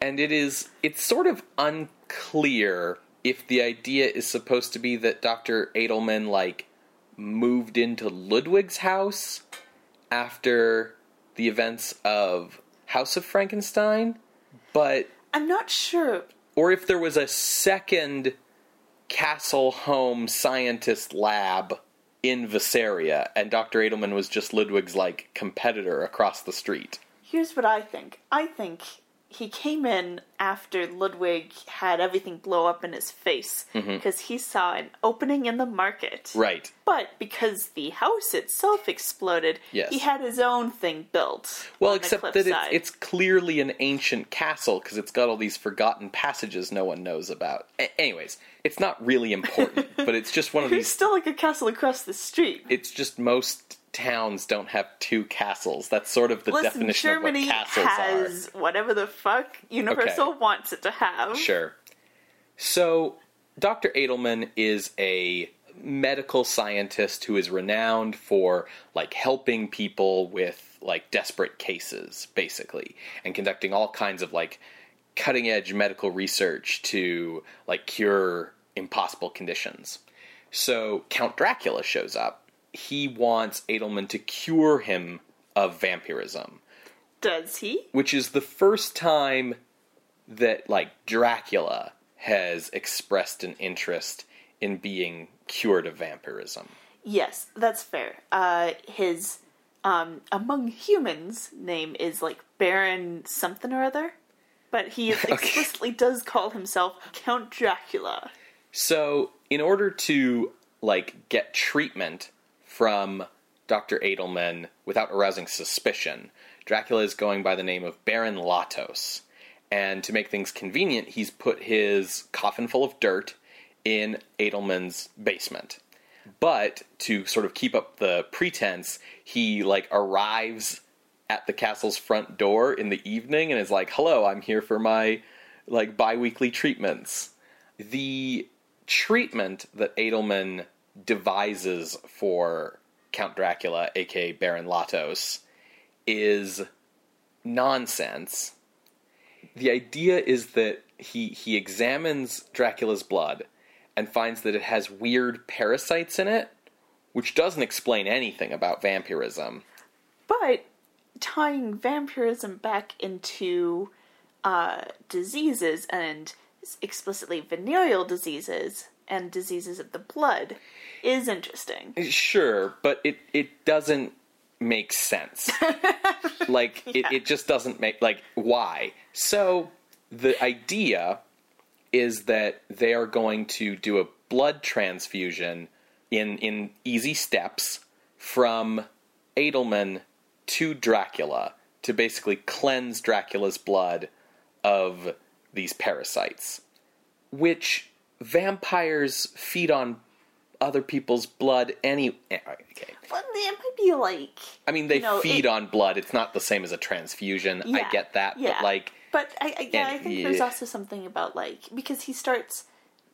and it is it's sort of unclear if the idea is supposed to be that Doctor Edelman, like, moved into Ludwig's house after the events of House of Frankenstein, but... I'm not sure. Or if there was a second castle home scientist lab in Visaria, and Doctor Edelman was just Ludwig's, like, competitor across the street. Here's what I think. I think he came in after Ludwig had everything blow up in his face because mm-hmm. he saw an opening in the market. Right. But because the house itself exploded, yes. he had his own thing built. Well, except that it's, it's clearly an ancient castle because it's got all these forgotten passages no one knows about. A- anyways, it's not really important, but it's just one of these... It's still like a castle across the street. It's just most... towns don't have two castles. That's sort of the Listen, definition Germany of what castles are. Germany has whatever the fuck Universal okay. wants it to have. Sure. So, Doctor Edelman is a medical scientist who is renowned for, like, helping people with, like, desperate cases, basically, and conducting all kinds of, like, cutting-edge medical research to, like, cure impossible conditions. So, Count Dracula shows up. he wants Edelman to cure him of vampirism. Does he? Which is the first time that, like, Dracula has expressed an interest in being cured of vampirism. Yes, that's fair. Uh, his, um, among humans name is, like, Baron something or other. But he explicitly okay. does call himself Count Dracula. So, in order to, like, get treatment from Doctor Edelman without arousing suspicion, Dracula is going by the name of Baron Latos. And to make things convenient, he's put his coffin full of dirt in Edelman's basement. But to sort of keep up the pretense, he, like, arrives at the castle's front door in the evening and is like, hello, I'm here for my, like, bi-weekly treatments. The treatment that Edelman devises for Count Dracula, a k a. Baron Latos, is nonsense. The idea is that he he examines Dracula's blood and finds that it has weird parasites in it, which doesn't explain anything about vampirism. But tying vampirism back into uh, diseases and explicitly venereal diseases and diseases of the blood is interesting. Sure, but it, it doesn't make sense. Like, yeah. it, it just doesn't make... Like, why? So, the idea is that they are going to do a blood transfusion in, in easy steps from Edelman to Dracula to basically cleanse Dracula's blood of these parasites, which vampires feed on other people's blood any... Okay. Well, it might be like... I mean, they you know, feed it... on blood. It's not the same as a transfusion. Yeah, I get that, yeah. but like... But, I, I yeah, and, I think yeah. there's also something about, like... Because he starts...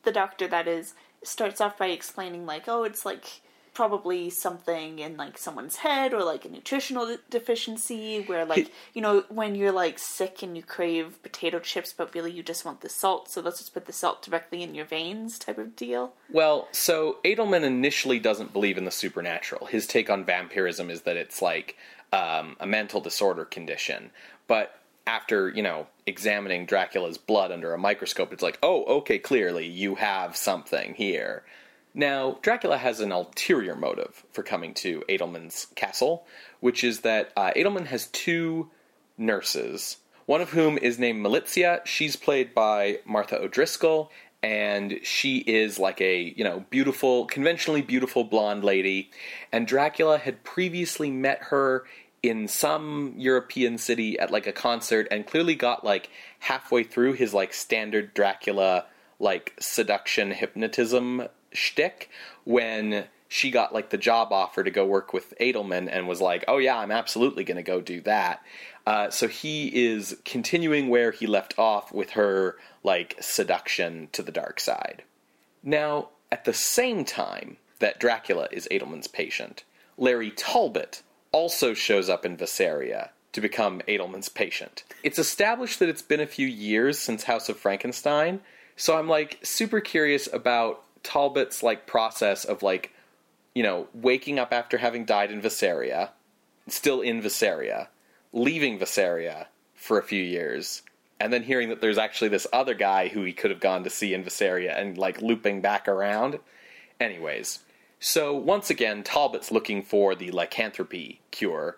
The doctor, that is, starts off by explaining, like, oh, it's like... probably something in, like, someone's head or, like, a nutritional de- deficiency where, like, you know, when you're, like, sick and you crave potato chips, but really you just want the salt, so let's just put the salt directly in your veins type of deal. Well, so Edelman initially doesn't believe in the supernatural. His take on vampirism is that it's, like, um, a mental disorder condition. But after, you know, examining Dracula's blood under a microscope, it's like, oh, okay, clearly you have something here. Now, Dracula has an ulterior motive for coming to Edelman's castle, which is that uh, Edelman has two nurses, one of whom is named Militia. She's played by Martha O'Driscoll, and she is like a, you know, beautiful, conventionally beautiful blonde lady, and Dracula had previously met her in some European city at, like, a concert, and clearly got, like, halfway through his, like, standard Dracula, like, seduction hypnotism shtick when she got, like, the job offer to go work with Edelman and was like, oh yeah, I'm absolutely going to go do that. Uh, so he is continuing where he left off with her, like, seduction to the dark side. Now, at the same time that Dracula is Edelman's patient, Larry Talbot also shows up in Visaria to become Edelman's patient. It's established that it's been a few years since House of Frankenstein, so I'm, like, super curious about Talbot's, like, process of, like, you know, waking up after having died in Visaria, still in Visaria, leaving Visaria for a few years, and then hearing that there's actually this other guy who he could have gone to see in Visaria and, like, looping back around. Anyways, so once again, Talbot's looking for the lycanthropy cure,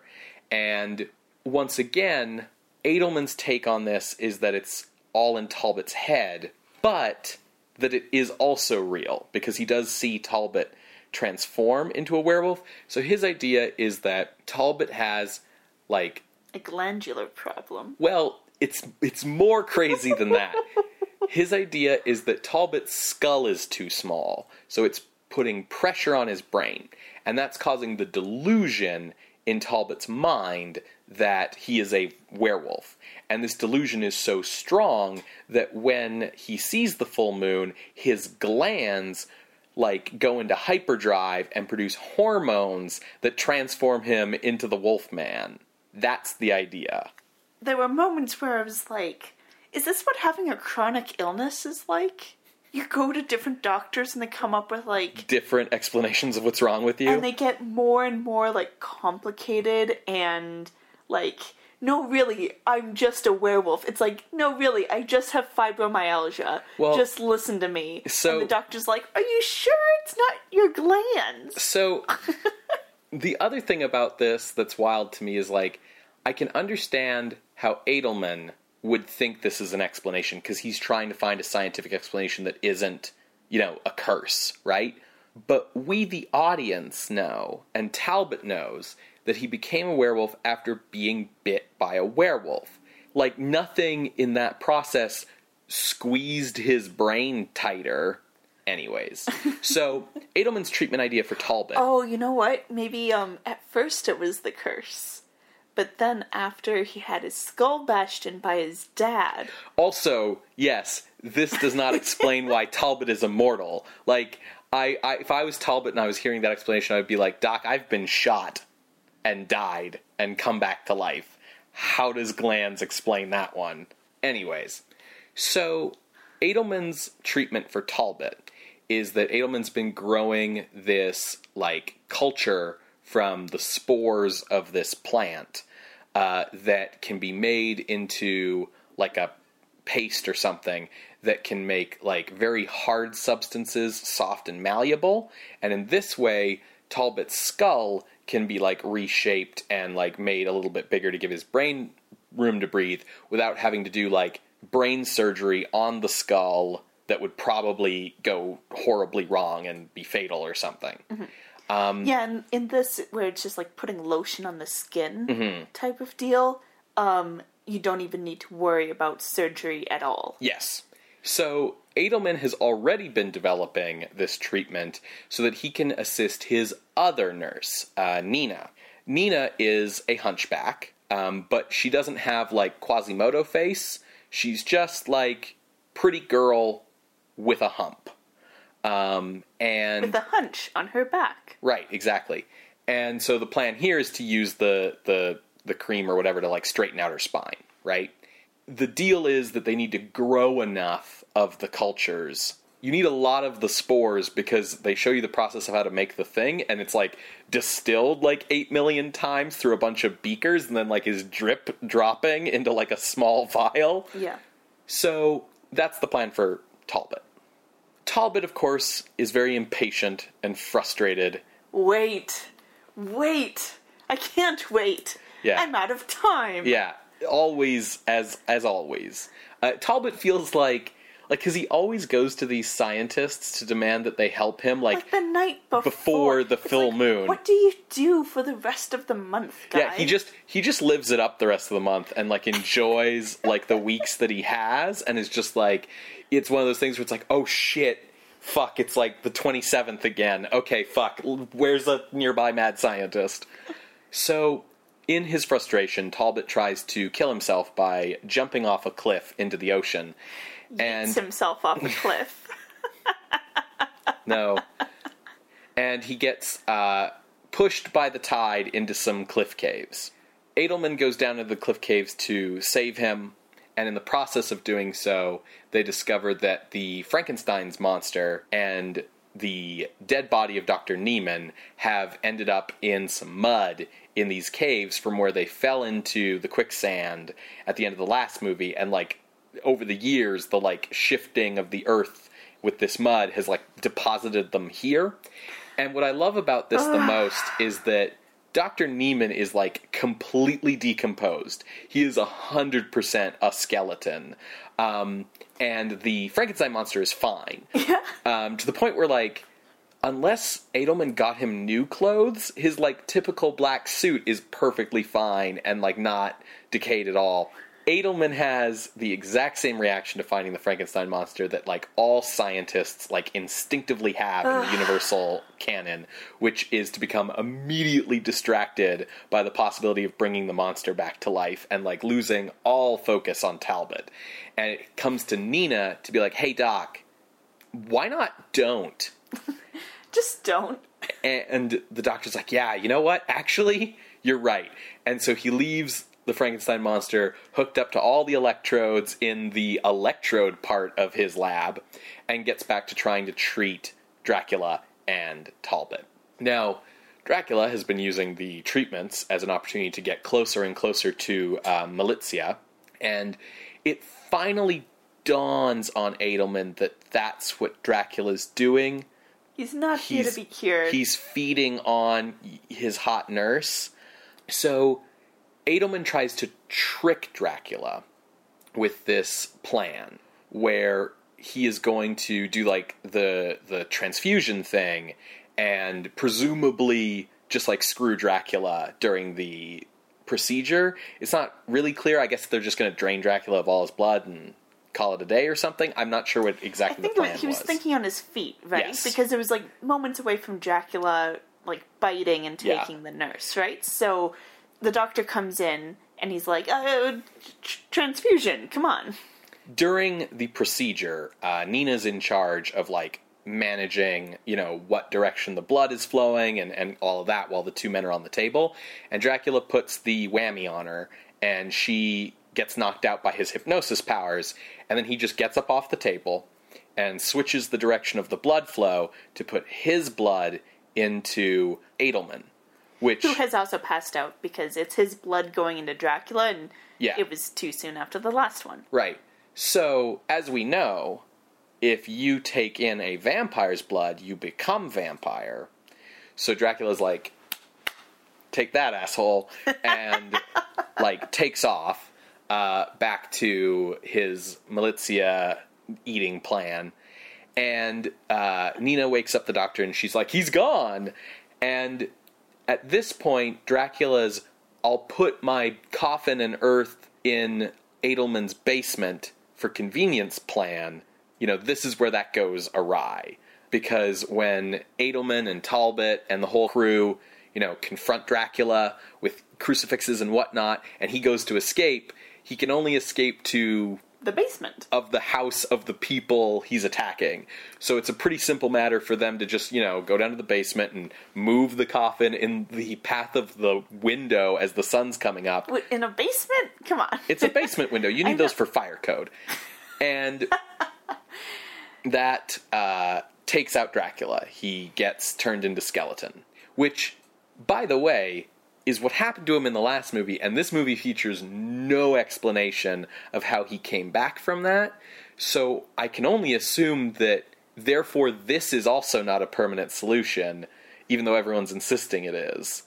and once again, Edelman's take on this is that it's all in Talbot's head, but that it is also real, because he does see Talbot transform into a werewolf. So his idea is that Talbot has, like... a glandular problem. Well, it's it's more crazy than that. His idea is that Talbot's skull is too small, so it's putting pressure on his brain, and that's causing the delusion in Talbot's mind that he is a werewolf. And this delusion is so strong that when he sees the full moon, his glands, like, go into hyperdrive and produce hormones that transform him into the Wolfman. That's the idea. There were moments where I was like, is this what having a chronic illness is like? you go to different doctors and they come up with, like... different explanations of what's wrong with you. And they get more and more, like, complicated and, like... no, really, I'm just a werewolf. It's like, no, really, I just have fibromyalgia. Well, just listen to me. So, and the doctor's like, are you sure it's not your glands? So, the other thing about this that's wild to me is, like, I can understand how Edelman would think this is an explanation, because he's trying to find a scientific explanation that isn't, you know, a curse, right? But we, the audience, know, and Talbot knows... that he became a werewolf after being bit by a werewolf. Like, nothing in that process squeezed his brain tighter anyways. So, Edelman's treatment idea for Talbot... Oh, you know what? Maybe um, at first it was the curse. But then after he had his skull bashed in by his dad... Also, yes, this does not explain why Talbot is immortal. Like, I, I, if I was Talbot and I was hearing that explanation, I would be like, Doc, I've been shot. And died and come back to life. How does Glanz explain that one? Anyways, so Edelman's treatment for Talbot is that Edelman's been growing this, like, culture from the spores of this plant uh, that can be made into, like, a paste or something that can make, like, very hard substances soft and malleable. And in this way, Talbot's skull can be, like, reshaped and, like, made a little bit bigger to give his brain room to breathe without having to do, like, brain surgery on the skull that would probably go horribly wrong and be fatal or something. Mm-hmm. Um, yeah, and in this, where it's just, like, putting lotion on the skin mm-hmm. type of deal, um, you don't even need to worry about surgery at all. Yes. So... Edelman has already been developing this treatment so that he can assist his other nurse, uh, Nina. Nina is a hunchback, um, but she doesn't have, like, Quasimodo face. She's just, like, pretty girl with a hump. Um, and with a hunch on her back. Right, exactly. And so the plan here is to use the, the, the cream or whatever to, like, straighten out her spine, right? The deal is that they need to grow enough of the cultures. You need a lot of the spores because they show you the process of how to make the thing, and it's, like, distilled, like, eight million times through a bunch of beakers, and then, like, is drip dropping into, like, a small vial. Yeah. So that's the plan for Talbot. Talbot, of course, is very impatient and frustrated. Wait. Wait. I can't wait. Yeah. I'm out of time. Yeah. Always, as as always. Uh, Talbot feels like... Like, because he always goes to these scientists to demand that they help him, like... like the night before. Before the it's full like, moon. What do you do for the rest of the month, guy? Yeah, he just he just lives it up the rest of the month and, like, enjoys, like, the weeks that he has. And is just, like... It's one of those things where it's like, oh, shit. Fuck, it's, like, the twenty-seventh again. Okay, fuck. Where's a nearby mad scientist? So... in his frustration, Talbot tries to kill himself by jumping off a cliff into the ocean. And... yeets himself off a cliff. No. And he gets uh, pushed by the tide into some cliff caves. Edelman goes down into the cliff caves to save him, and in the process of doing so, they discover that the Frankenstein's monster and the dead body of Doctor Neiman have ended up in some mud in these caves from where they fell into the quicksand at the end of the last movie. And, like, over the years, the, like, shifting of the earth with this mud has, like, deposited them here. And what I love about this the most is that Doctor Neiman is, like, completely decomposed. He is one hundred percent a skeleton. Um, and the Frankenstein monster is fine. Yeah. Um, to the point where, like, unless Edelman got him new clothes, his, like, typical black suit is perfectly fine and, like, not decayed at all. Edelman has the exact same reaction to finding the Frankenstein monster that, like, all scientists, like, instinctively have in the Universal canon, which is to become immediately distracted by the possibility of bringing the monster back to life and, like, losing all focus on Talbot. And it comes to Nina to be like, hey, Doc, why not don't? Just don't. And the doctor's like, yeah, you know what? Actually, you're right. And so he leaves... the Frankenstein monster hooked up to all the electrodes in the electrode part of his lab, and gets back to trying to treat Dracula and Talbot. Now, Dracula has been using the treatments as an opportunity to get closer and closer to uh, Milizia, and it finally dawns on Adelman that that's what Dracula's doing. He's not he's, here to be cured. He's feeding on his hot nurse. So Adelman tries to trick Dracula with this plan where he is going to do like the the transfusion thing and presumably just like screw Dracula during the procedure. It's not really clear. I guess they're just going to drain Dracula of all his blood and call it a day or something. I'm not sure what exactly the plan was. I think he was thinking on his feet, right? Yes. Because it was like moments away from Dracula like biting and taking yeah. the nurse, right? So the doctor comes in and he's like, oh, transfusion, come on. During the procedure, uh, Nina's in charge of, like, managing, you know, what direction the blood is flowing and, and all of that while the two men are on the table. And Dracula puts the whammy on her, and she gets knocked out by his hypnosis powers. And then he just gets up off the table and switches the direction of the blood flow to put his blood into Adelman. Which, who has also passed out because it's his blood going into Dracula, and yeah. it was too soon after the last one. Right. So, as we know, if you take in a vampire's blood, you become vampire. So Dracula's like, take that, asshole, and, like, takes off uh, back to his Milizia eating plan. And uh, Nina wakes up the doctor, and she's like, he's gone! And at this point, Dracula's, I'll put my coffin and earth in Adelman's basement for convenience plan. You know, this is where that goes awry. Because when Adelman and Talbot and the whole crew, you know, confront Dracula with crucifixes and whatnot, and he goes to escape, he can only escape to the basement of the house of the people he's attacking. So it's a pretty simple matter for them to just, you know, go down to the basement and move the coffin in the path of the window as the sun's coming up. In a basement? Come on. It's a basement window. You need those for fire code. And that uh, takes out Dracula. He gets turned into skeleton, which, by the way, is what happened to him in the last movie, and this movie features no explanation of how he came back from that. So I can only assume that, therefore, this is also not a permanent solution, even though everyone's insisting it is.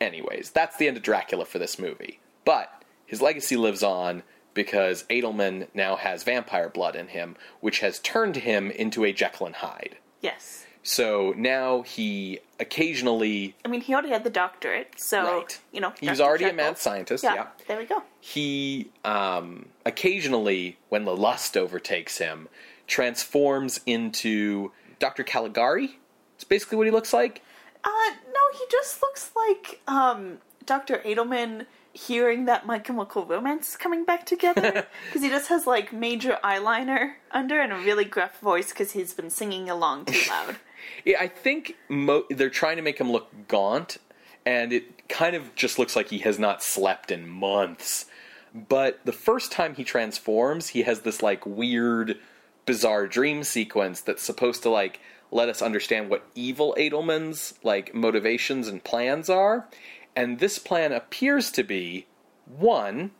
Anyways, that's the end of Dracula for this movie. But his legacy lives on because Adelman now has vampire blood in him, which has turned him into a Jekyll and Hyde. Yes. So now he occasionally... I mean, he already had the doctorate, so, right. you know... He was already Jekyll. a mad scientist, yeah, yeah. There we go. He, um, occasionally, when the lust overtakes him, transforms into Doctor Caligari. It's basically what he looks like. Uh, no, he just looks like, um, Doctor Adelman hearing that My Chemical Romance is coming back together. Because he just has, like, major eyeliner under and a really gruff voice because he's been singing along too loud. Yeah, I think mo- they're trying to make him look gaunt, and it kind of just looks like he has not slept in months. But the first time he transforms, he has this, like, weird, bizarre dream sequence that's supposed to, like, let us understand what evil Adelman's, like, motivations and plans are. And this plan appears to be, one,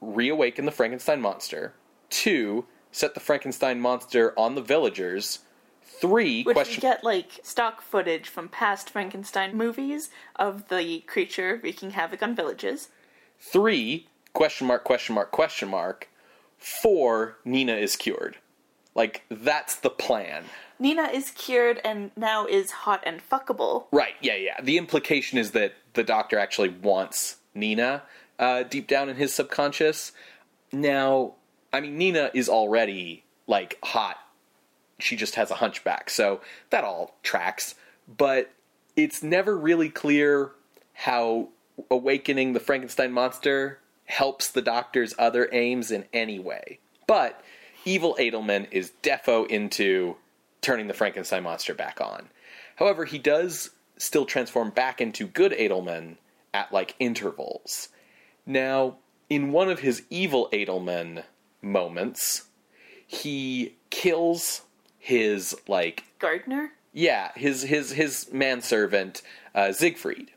reawaken the Frankenstein monster, two, set the Frankenstein monster on the villagers, Three Which question- you get, like, stock footage from past Frankenstein movies of the creature wreaking havoc on villages. Three, question mark, question mark, question mark. Four, Nina is cured. Like, that's the plan. Nina is cured and now is hot and fuckable. Right, yeah, yeah. The implication is that the doctor actually wants Nina uh, deep down in his subconscious. Now, I mean, Nina is already, like, hot. She just has a hunchback, so that all tracks. But it's never really clear how awakening the Frankenstein monster helps the doctor's other aims in any way. But evil Adelman is defo into turning the Frankenstein monster back on. However, he does still transform back into good Adelman at, like, intervals. Now, in one of his evil Adelman moments, he kills his, like... Gardener? Yeah, his his his manservant, uh, Siegfried.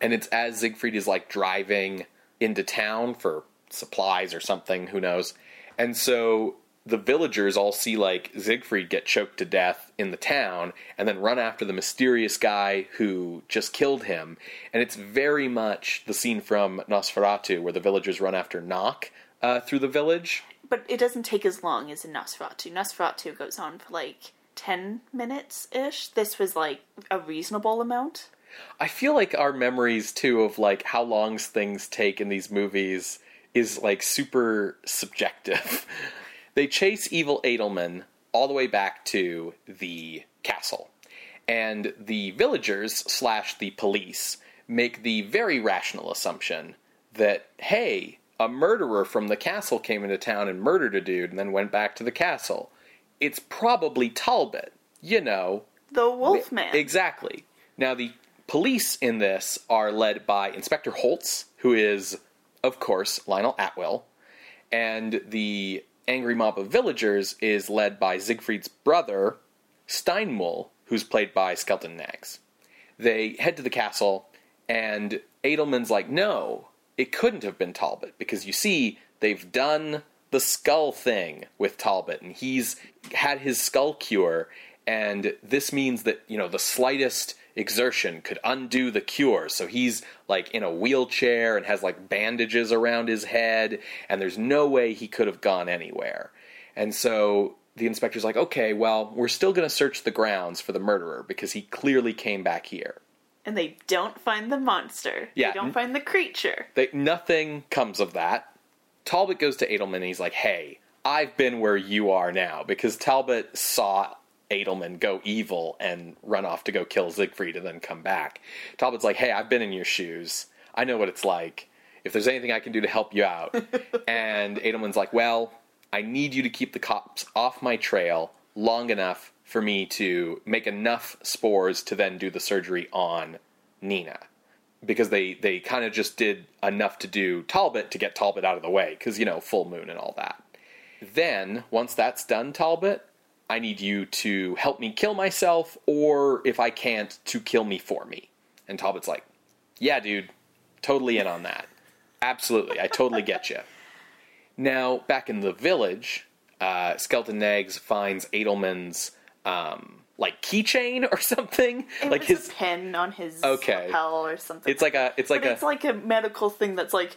And it's as Siegfried is, like, driving into town for supplies or something, who knows. And so the villagers all see, like, Siegfried get choked to death in the town and then run after the mysterious guy who just killed him. And it's very much the scene from Nosferatu where the villagers run after Nock uh, through the village. But it doesn't take as long as in Nosferatu. Nosferatu goes on for, like, ten minutes-ish. This was, like, a reasonable amount. I feel like our memories, too, of, like, how long things take in these movies is, like, super subjective. They chase evil Adelman all the way back to the castle. And the villagers slash the police make the very rational assumption that, hey, a murderer from the castle came into town and murdered a dude and then went back to the castle. It's probably Talbot, you know. The Wolfman. Exactly. Now, the police in this are led by Inspector Holtz, who is, of course, Lionel Atwill, and the angry mob of villagers is led by Siegfried's brother, Steinmull, who's played by Skelton Knaggs. They head to the castle, and Adelman's like, no, it couldn't have been Talbot, because you see, they've done the skull thing with Talbot, and he's had his skull cure, and this means that, you know, the slightest exertion could undo the cure. So he's, like, in a wheelchair and has, like, bandages around his head, and there's no way he could have gone anywhere. And so the inspector's like, okay, well, we're still going to search the grounds for the murderer because he clearly came back here. And they don't find the monster. Yeah. They don't find the creature. They, nothing comes of that. Talbot goes to Adelman and he's like, hey, I've been where you are now, because Talbot saw Adelman go evil and run off to go kill Siegfried and then come back. Talbot's like, hey, I've been in your shoes. I know what it's like. If there's anything I can do to help you out. And Adelman's like, well, I need you to keep the cops off my trail long enough for me to make enough spores to then do the surgery on Nina. Because they, they kind of just did enough to do Talbot to get Talbot out of the way. Because, you know, full moon and all that. Then, once that's done, Talbot, I need you to help me kill myself, or if I can't, to kill me for me. And Talbot's like, yeah, dude, totally in on that. Absolutely, I totally get you. Now, back in the village, uh, Skelton Knaggs finds Adelman's, um, like, keychain or something. It like was his a pin on his okay. lapel or something. It's like a... It's like, a... it's like a medical thing that's like...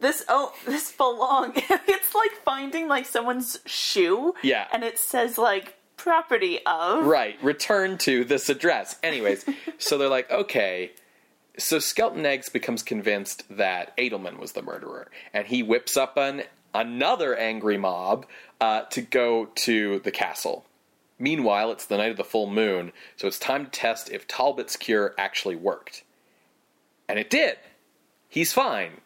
This oh this belong. It's like finding like someone's shoe. Yeah. And it says like property of. Right. Return to this address. Anyways, so they're like, okay. So Skelton Knaggs becomes convinced that Adelman was the murderer, and he whips up an another angry mob uh, to go to the castle. Meanwhile, it's the night of the full moon, so it's time to test if Talbot's cure actually worked. And it did. He's fine.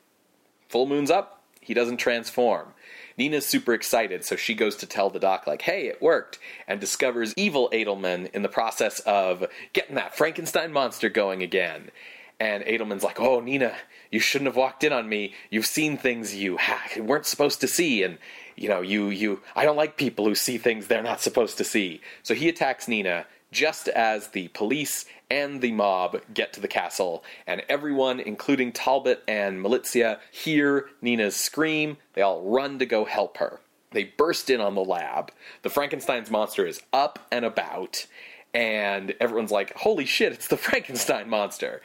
Full moon's up, he doesn't transform. Nina's super excited, so she goes to tell the doc, like, hey, it worked, and discovers evil Adelman in the process of getting that Frankenstein monster going again. And Adelman's like, oh, Nina, you shouldn't have walked in on me. You've seen things you weren't supposed to see, and, you know, you, you, I don't like people who see things they're not supposed to see. So he attacks Nina just as the police and the mob get to the castle, and everyone, including Talbot and Militia, hear Nina's scream. They all run to go help her. They burst in on the lab. The Frankenstein's monster is up and about, and everyone's like, holy shit, it's the Frankenstein monster.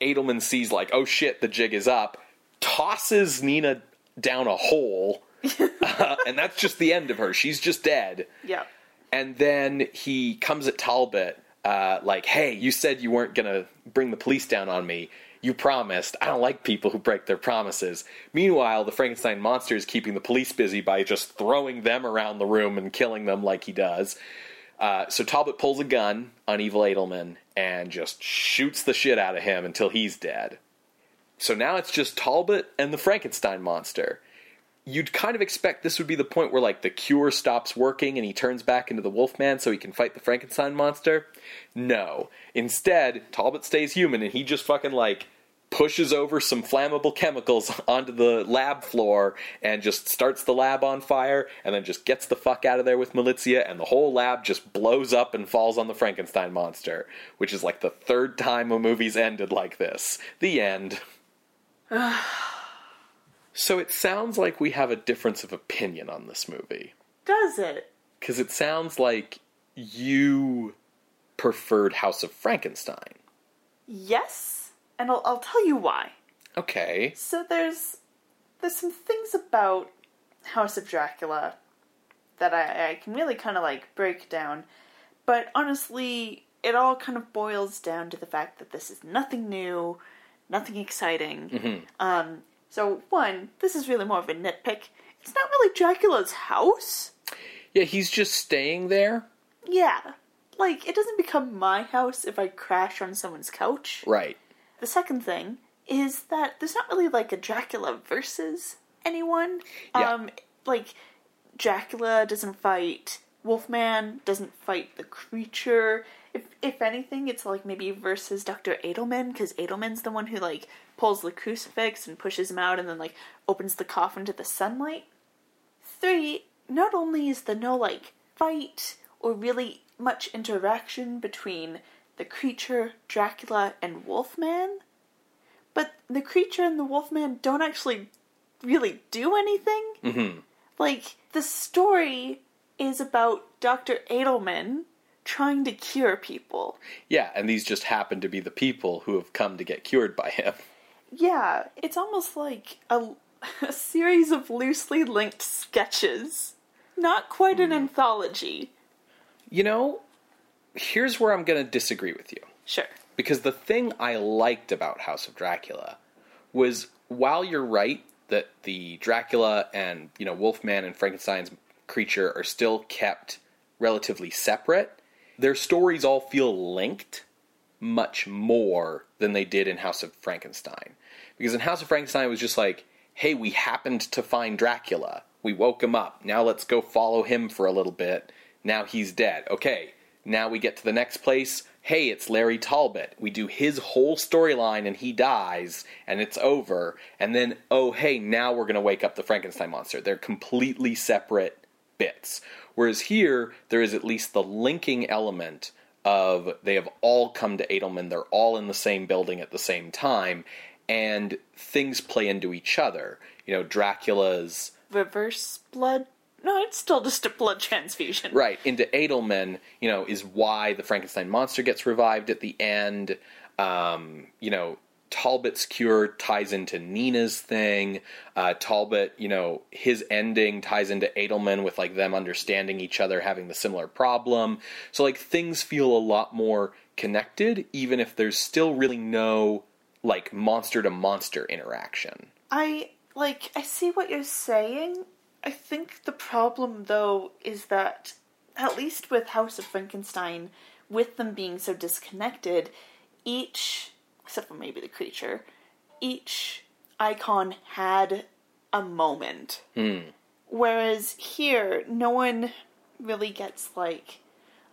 Adelman sees, like, oh shit, the jig is up, tosses Nina down a hole, uh, and that's just the end of her. She's just dead. Yeah. And then he comes at Talbot, uh, like, hey, you said you weren't going to bring the police down on me. You promised. I don't like people who break their promises. Meanwhile, the Frankenstein monster is keeping the police busy by just throwing them around the room and killing them like he does. Uh, so Talbot pulls a gun on evil Adelman and just shoots the shit out of him until he's dead. So now it's just Talbot and the Frankenstein monster. You'd kind of expect this would be the point where, like, the cure stops working and he turns back into the Wolfman so he can fight the Frankenstein monster. No. Instead, Talbot stays human and he just fucking, like, pushes over some flammable chemicals onto the lab floor and just starts the lab on fire, and then just gets the fuck out of there with Militia, and the whole lab just blows up and falls on the Frankenstein monster, which is like the third time a movie's ended like this. The end. So it sounds like we have a difference of opinion on this movie. Does it? Because it sounds like you preferred House of Frankenstein. Yes, and I'll, I'll tell you why. Okay. So there's there's some things about House of Dracula that I, I can really kind of like break down, but honestly, it all kind of boils down to the fact that this is nothing new, nothing exciting. Mm-hmm. Um, so one, this is really more of a nitpick. It's not really Dracula's house. Yeah, he's just staying there. Yeah. Like, it doesn't become my house if I crash on someone's couch. Right. The second thing is that there's not really, like, a Dracula versus anyone. Yeah. Um, like, Dracula doesn't fight Wolfman, doesn't fight the creature. If if anything, it's, like, maybe versus Doctor Edelman, because Edelman's the one who, like, pulls the crucifix and pushes him out and then, like, opens the coffin to the sunlight. Three, not only is there no, like, fight or really much interaction between the creature, Dracula, and Wolfman, but the creature and the Wolfman don't actually really do anything. Mm-hmm. Like, the story is about Doctor Edelman trying to cure people. Yeah, and these just happen to be the people who have come to get cured by him. Yeah, it's almost like a, a series of loosely linked sketches. Not quite mm. an anthology. You know, here's where I'm going to disagree with you. Sure. Because the thing I liked about House of Dracula was, while you're right that the Dracula and, you know, Wolfman and Frankenstein's creature are still kept relatively separate, their stories all feel linked much more than they did in House of Frankenstein. Because in House of Frankenstein, it was just like, hey, we happened to find Dracula. We woke him up. Now let's go follow him for a little bit. Now he's dead. Okay, now we get to the next place. Hey, it's Larry Talbot. We do his whole storyline and he dies and it's over. And then, oh, hey, now we're going to wake up the Frankenstein monster. They're completely separate bits. Whereas here, there is at least the linking element of they have all come to Edelman. They're all in the same building at the same time. And things play into each other. You know, Dracula's reverse blood. No, it's still just a blood transfusion. Right, into Edelman, you know, is why the Frankenstein monster gets revived at the end. Um, you know, Talbot's cure ties into Nina's thing. Uh, Talbot, you know, his ending ties into Edelman with, like, them understanding each other, having the similar problem. So, like, things feel a lot more connected, even if there's still really no, like, monster-to-monster interaction. I, like, I see what you're saying. I think the problem, though, is that, at least with House of Frankenstein, with them being so disconnected, each, except for maybe the creature, each icon had a moment. Mm. Whereas here, no one really gets, like,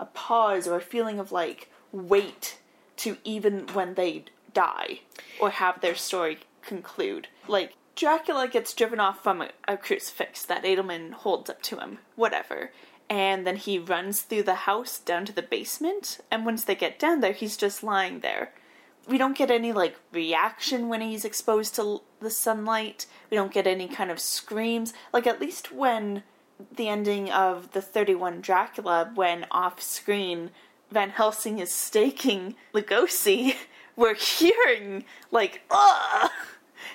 a pause or a feeling of, like, weight to even when they die or have their story conclude. Like, Dracula gets driven off from a, a crucifix that Edelman holds up to him, whatever. And then he runs through the house down to the basement, and once they get down there, he's just lying there. We don't get any, like, reaction when he's exposed to l- the sunlight. We don't get any kind of screams. Like, at least when the ending of the thirty-one Dracula, when off-screen Van Helsing is staking Lugosi, we're hearing, like, ugh!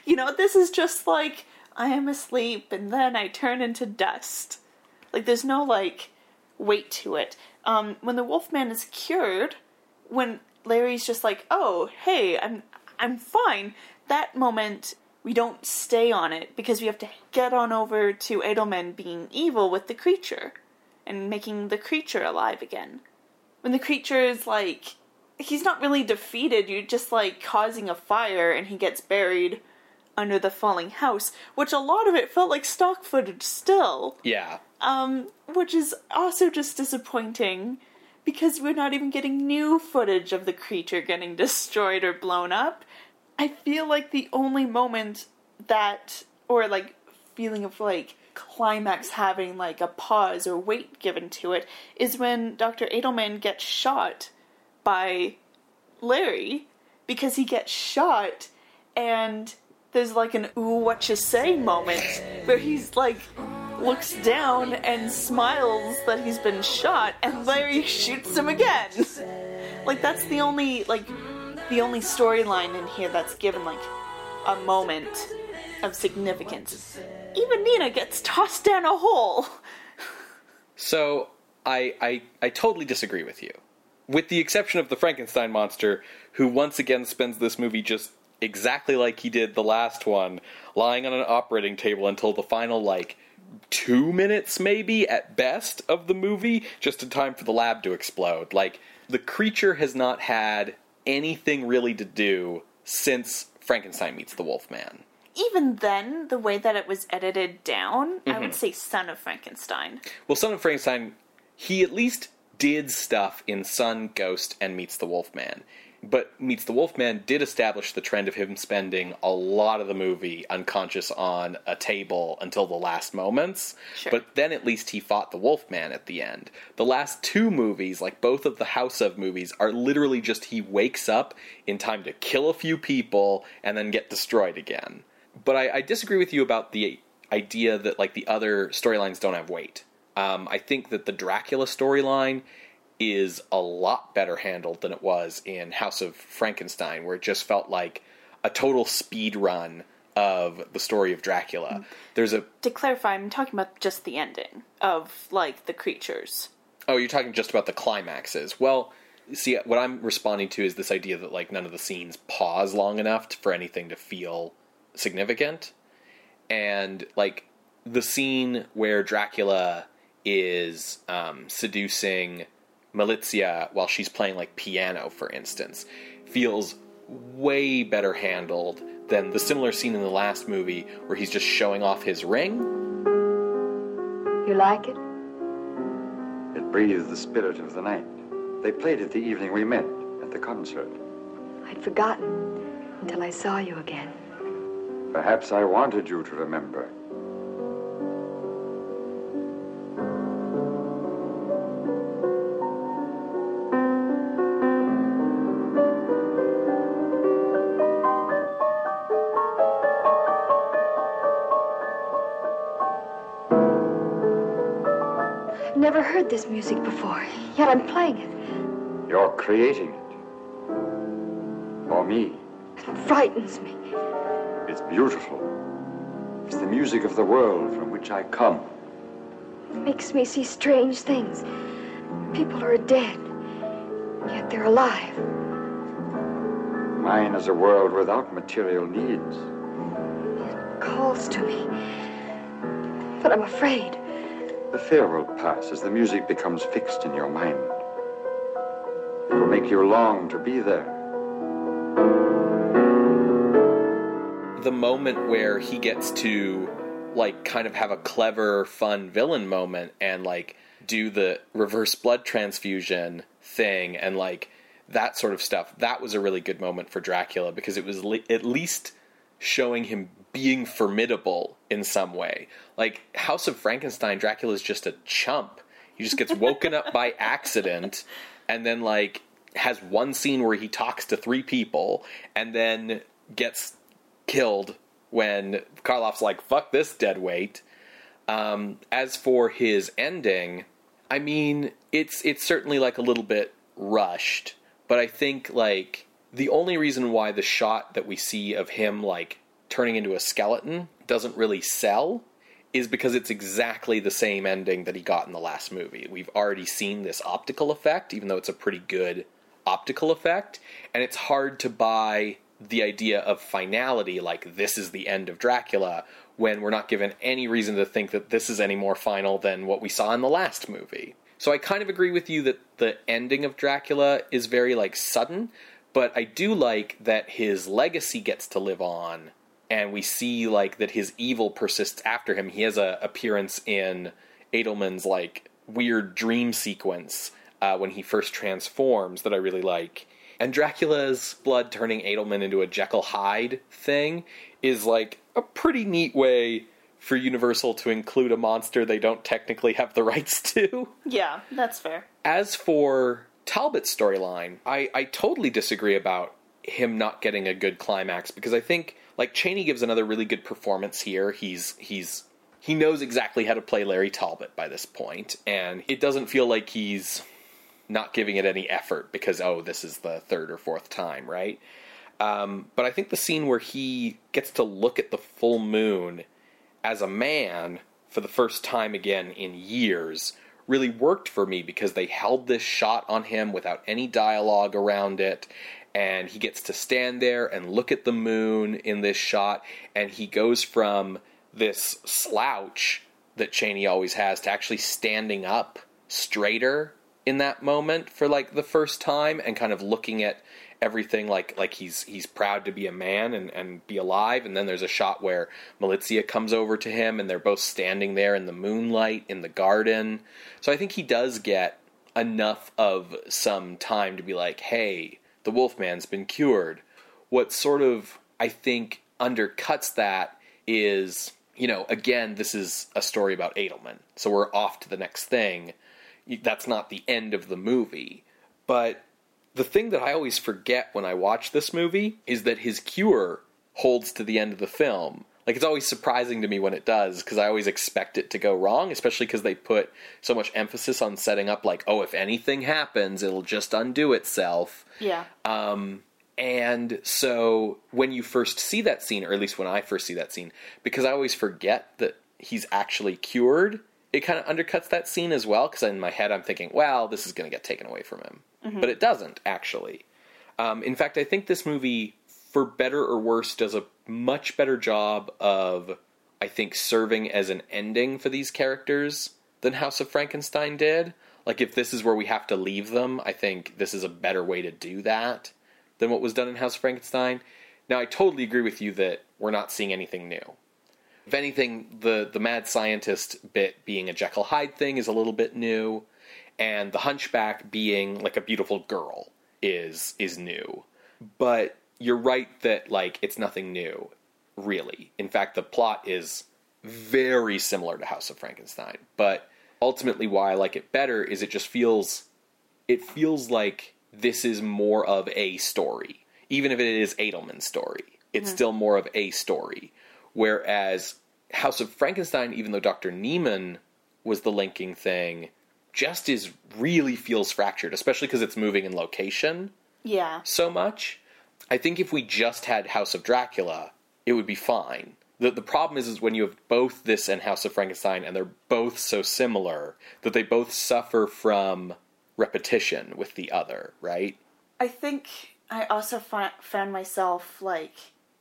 You know, this is just like, I am asleep, and then I turn into dust. Like, there's no, like, weight to it. Um, when the Wolfman is cured, when Larry's just like, oh, hey, I'm I'm fine, that moment, we don't stay on it, because we have to get on over to Edelman being evil with the creature, and making the creature alive again. When the creature is, like, he's not really defeated, you're just, like, causing a fire, and he gets buried under the falling house, which a lot of it felt like stock footage still. Yeah. Um, which is also just disappointing, because we're not even getting new footage of the creature getting destroyed or blown up. I feel like the only moment that, or like feeling of like climax having like a pause or weight given to it, is when Doctor Edelman gets shot by Larry, because he gets shot and there's like an ooh what you say moment where he's like looks down and smiles that he's been shot, and Larry shoots him again. Like, that's the only like the only storyline in here that's given like a moment of significance. Even Nina gets tossed down a hole. So I, I I totally disagree with you. With the exception of the Frankenstein monster, who once again spends this movie just exactly like he did the last one, lying on an operating table until the final, like, two minutes maybe at best of the movie, just in time for the lab to explode. Like, the creature has not had anything really to do since Frankenstein Meets the Wolfman. Even then, the way that it was edited down, mm-hmm. I would say Son of Frankenstein. Well, Son of Frankenstein, he at least did stuff in Son, Ghost, and Meets the Wolfman. But Meets the Wolfman did establish the trend of him spending a lot of the movie unconscious on a table until the last moments. Sure. But then at least he fought the Wolfman at the end. The last two movies, like both of the House of movies, are literally just he wakes up in time to kill a few people and then get destroyed again. But I, I disagree with you about the idea that, like, the other storylines don't have weight. Um, I think that the Dracula storyline is a lot better handled than it was in House of Frankenstein, where it just felt like a total speed run of the story of Dracula. There's a... To clarify, I'm talking about just the ending of, like, the creatures. Oh, you're talking just about the climaxes. Well... See, what I'm responding to is this idea that, like, none of the scenes pause long enough to, for anything to feel significant. And, like, the scene where Dracula is um, seducing Milizia while she's playing, like, piano, for instance, feels way better handled than the similar scene in the last movie where he's just showing off his ring. You like it? It breathes the spirit of the night. They played it the evening we met at the concert. I'd forgotten until I saw you again. Perhaps I wanted you to remember. Never heard this music before, yet I'm playing it. You're creating it. For me. It frightens me. It's beautiful. It's the music of the world from which I come. It makes me see strange things. People are dead, yet they're alive. Mine is a world without material needs. It calls to me, but I'm afraid. The fear will pass as the music becomes fixed in your mind. It will make you long to be there. The moment where he gets to, like, kind of have a clever, fun villain moment and, like, do the reverse blood transfusion thing and, like, that sort of stuff, that was a really good moment for Dracula because it was le- at least showing him being formidable in some way. Like, House of Frankenstein, Dracula's just a chump. He just gets woken up by accident... And then, like, has one scene where he talks to three people and then gets killed when Karloff's like, fuck this dead weight. Um, as for his ending, I mean, it's it's certainly, like, a little bit rushed. But I think, like, the only reason why the shot that we see of him, like, turning into a skeleton doesn't really sell is because it's exactly the same ending that he got in the last movie. We've already seen this optical effect, even though it's a pretty good optical effect, and it's hard to buy the idea of finality, like this is the end of Dracula, when we're not given any reason to think that this is any more final than what we saw in the last movie. So I kind of agree with you that the ending of Dracula is very, like, sudden, but I do like that his legacy gets to live on. And we see, like, that his evil persists after him. He has a appearance in Edelman's, like, weird dream sequence uh, when he first transforms that I really like. And Dracula's blood turning Adelman into a Jekyll Hyde thing is like a pretty neat way for Universal to include a monster they don't technically have the rights to. Yeah, that's fair. As for Talbot's storyline, I, I totally disagree about him not getting a good climax, because I think, like, Chaney gives another really good performance here. He's he's he knows exactly how to play Larry Talbot by this point, and it doesn't feel like he's not giving it any effort because, oh, this is the third or fourth time, right? Um, but I think the scene where he gets to look at the full moon as a man for the first time again in years really worked for me, because they held this shot on him without any dialogue around it, and he gets to stand there and look at the moon in this shot, and he goes from this slouch that Chaney always has to actually standing up straighter in that moment for, like, the first time, and kind of looking at everything like like he's he's proud to be a man and, and be alive. And then there's a shot where Milizia comes over to him, and they're both standing there in the moonlight in the garden. So I think he does get enough of some time to be like, hey, the Wolfman's been cured. What sort of, I think, undercuts that is, you know, again, this is a story about Adelman, so we're off to the next thing. That's not the end of the movie. But the thing that I always forget when I watch this movie is that his cure holds to the end of the film. Like, it's always surprising to me when it does, because I always expect it to go wrong, especially because they put so much emphasis on setting up, like, oh, if anything happens, it'll just undo itself. Yeah. Um, and so when you first see that scene, or at least when I first see that scene, because I always forget that he's actually cured, it kind of undercuts that scene as well, because in my head I'm thinking, well, this is going to get taken away from him. Mm-hmm. But it doesn't, actually. Um, in fact, I think this movie, for better or worse, does a much better job of, I think, serving as an ending for these characters than House of Frankenstein did. Like, if this is where we have to leave them, I think this is a better way to do that than what was done in House of Frankenstein. Now, I totally agree with you that we're not seeing anything new. If anything, the, the mad scientist bit being a Jekyll Hyde thing is a little bit new, and the hunchback being, like, a beautiful girl is is new. But you're right that, like, it's nothing new, really. In fact, the plot is very similar to House of Frankenstein. But ultimately why I like it better is it just feels... It feels like this is more of a story. Even if it is Adelman's story, it's mm-hmm. still more of a story. Whereas House of Frankenstein, even though Doctor Neiman was the linking thing, just is really feels fractured, especially because it's moving in location yeah. so much. I think if we just had House of Dracula, it would be fine. The, the problem is, is when you have both this and House of Frankenstein, and they're both so similar, that they both suffer from repetition with the other, right? I think I also fi- found myself, like,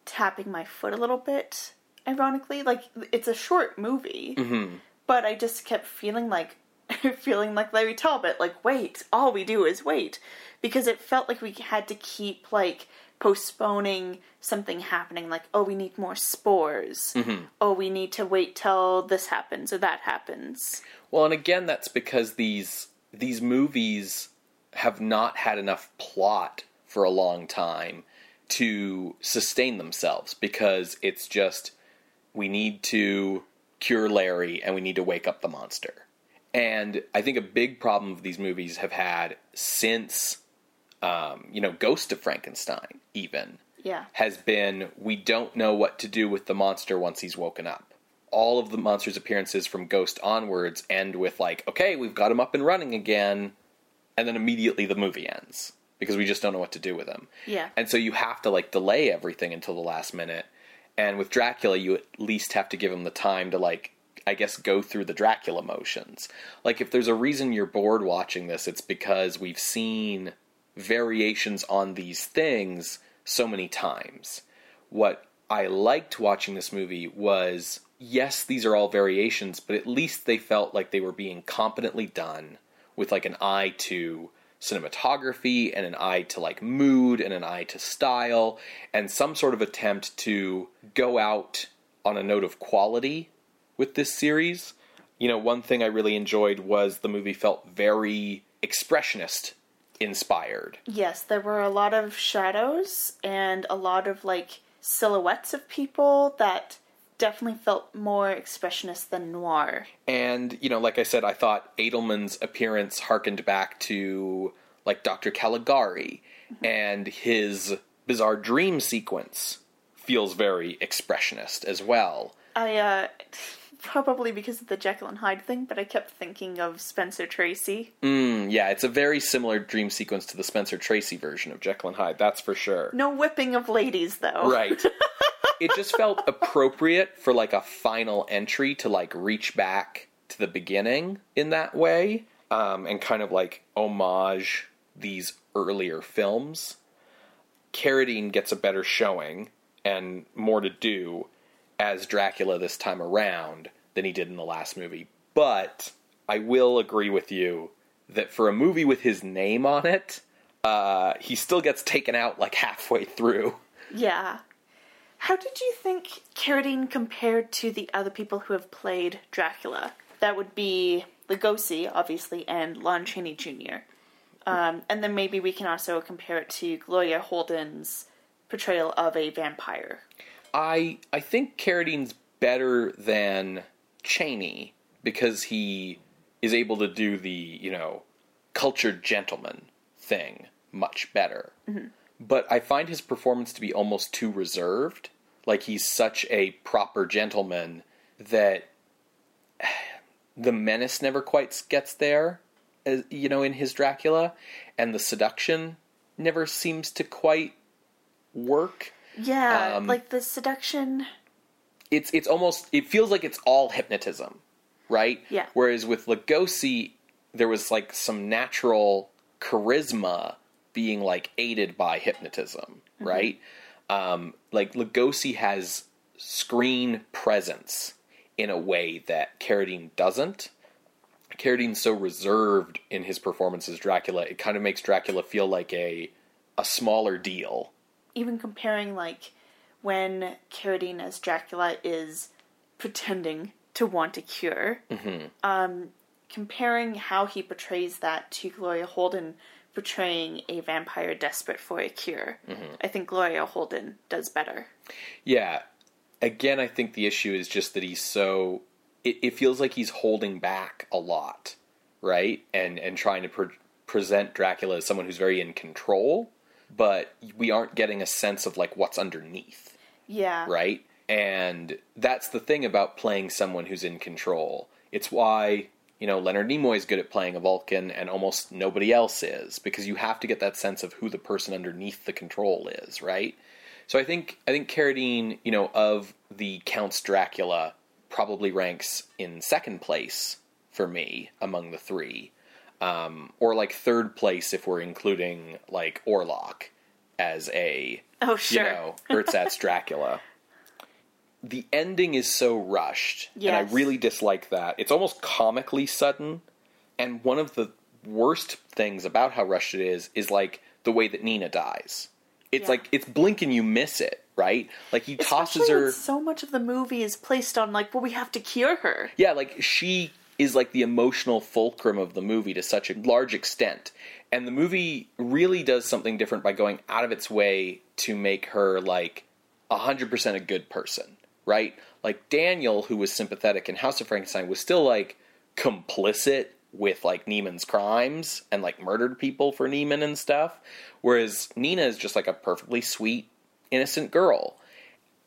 tapping my foot a little bit, ironically. Like, it's a short movie, mm-hmm. but I just kept feeling like, feeling like Larry Talbot, like, wait, all we do is wait. Because it felt like we had to keep, like, postponing something happening, like, oh, we need more spores, mm-hmm. oh, we need to wait till this happens or that happens. Well, and again, that's because these these movies have not had enough plot for a long time to sustain themselves, because it's just, we need to cure Larry and we need to wake up the monster. And I think a big problem these movies have had since, um, you know, Ghost of Frankenstein, even, yeah. has been, we don't know what to do with the monster once he's woken up. All of the monster's appearances from Ghost onwards end with, like, okay, we've got him up and running again, and then immediately the movie ends, because we just don't know what to do with him. Yeah. And so you have to, like, delay everything until the last minute, and with Dracula, you at least have to give him the time to, like, I guess, go through the Dracula motions. Like, if there's a reason you're bored watching this, it's because we've seen variations on these things so many times. What I liked watching this movie was, yes, these are all variations, but at least they felt like they were being competently done with, like, an eye to cinematography and an eye to, like, mood and an eye to style and some sort of attempt to go out on a note of quality with this series. You know, one thing I really enjoyed was the movie felt very expressionist inspired. Yes, there were a lot of shadows and a lot of, like, silhouettes of people that definitely felt more expressionist than noir. And, you know, like I said, I thought Adelman's appearance harkened back to, like, Doctor Caligari, mm-hmm. and his bizarre dream sequence feels very expressionist as well. I, uh... probably because of the Jekyll and Hyde thing, but I kept thinking of Spencer Tracy. Mm, yeah, it's a very similar dream sequence to the Spencer Tracy version of Jekyll and Hyde, that's for sure. No whipping of ladies, though. Right. It just felt appropriate for, like, a final entry to, like, reach back to the beginning in that way, um, and kind of, like, homage these earlier films. Carradine gets a better showing and more to do as Dracula this time around than he did in the last movie. But I will agree with you that for a movie with his name on it, uh, he still gets taken out like halfway through. Yeah. How did you think Carradine compared to the other people who have played Dracula? That would be Lugosi, obviously, and Lon Chaney Junior Um, and then maybe we can also compare it to Gloria Holden's portrayal of a vampire. I I think Carradine's better than Chaney because he is able to do the, you know, cultured gentleman thing much better. Mm-hmm. But I find his performance to be almost too reserved. Like, he's such a proper gentleman that the menace never quite gets there, as, you know, in his Dracula. And the seduction never seems to quite work. Yeah, um, like the seduction. It's it's almost, it feels like it's all hypnotism, right? Yeah. Whereas with Lugosi, there was like some natural charisma being like aided by hypnotism, mm-hmm. right? Um, like Lugosi has screen presence in a way that Carradine doesn't. Carradine's so reserved in his performance as Dracula, it kind of makes Dracula feel like a a smaller deal. Even comparing, like, when Carradine as Dracula is pretending to want a cure, mm-hmm. um, comparing how he portrays that to Gloria Holden portraying a vampire desperate for a cure, mm-hmm. I think Gloria Holden does better. Yeah. Again, I think the issue is just that he's so... It, it feels like he's holding back a lot, right? And, and trying to pre- present Dracula as someone who's very in control, but we aren't getting a sense of, like, what's underneath. Yeah. Right? And that's the thing about playing someone who's in control. It's why, you know, Leonard Nimoy's good at playing a Vulcan and almost nobody else is, because you have to get that sense of who the person underneath the control is, right? So I think I think Carradine, you know, of the Count's Dracula, probably ranks in second place for me among the three. Um, or, like, third place if we're including, like, Orlok as a, oh, sure. you know, ersatz Dracula. The ending is so rushed, yes. and I really dislike that. It's almost comically sudden, and one of the worst things about how rushed it is is, like, the way that Nina dies. It's, yeah. like, it's blink and you miss it, right? Like, he tosses Especially her... when so much of the movie is placed on, like, well, we have to cure her. Yeah, like, she... is like the emotional fulcrum of the movie to such a large extent. And the movie really does something different by going out of its way to make her, like, one hundred percent a good person, right? Like, Daniel, who was sympathetic in House of Frankenstein, was still, like, complicit with, like, Neiman's crimes and, like, murdered people for Neiman and stuff. Whereas Nina is just, like, a perfectly sweet, innocent girl.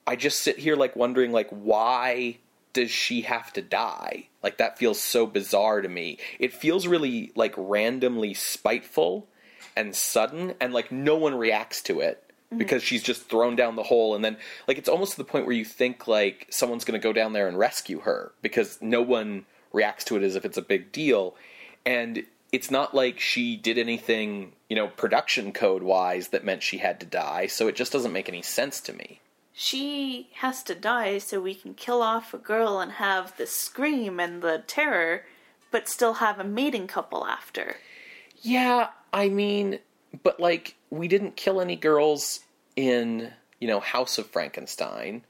I just sit here, like, wondering, like, why... does she have to die? Like, that feels so bizarre to me. It feels really, like, randomly spiteful and sudden, and, like, no one reacts to it mm-hmm. because she's just thrown down the hole, and then, like, it's almost to the point where you think, like, someone's going to go down there and rescue her because no one reacts to it as if it's a big deal. And it's not like she did anything, you know, production code-wise that meant she had to die, so it just doesn't make any sense to me. She has to die so we can kill off a girl and have the scream and the terror, but still have a mating couple after. Yeah, I mean, but, like, we didn't kill any girls in, you know, House of Frankenstein.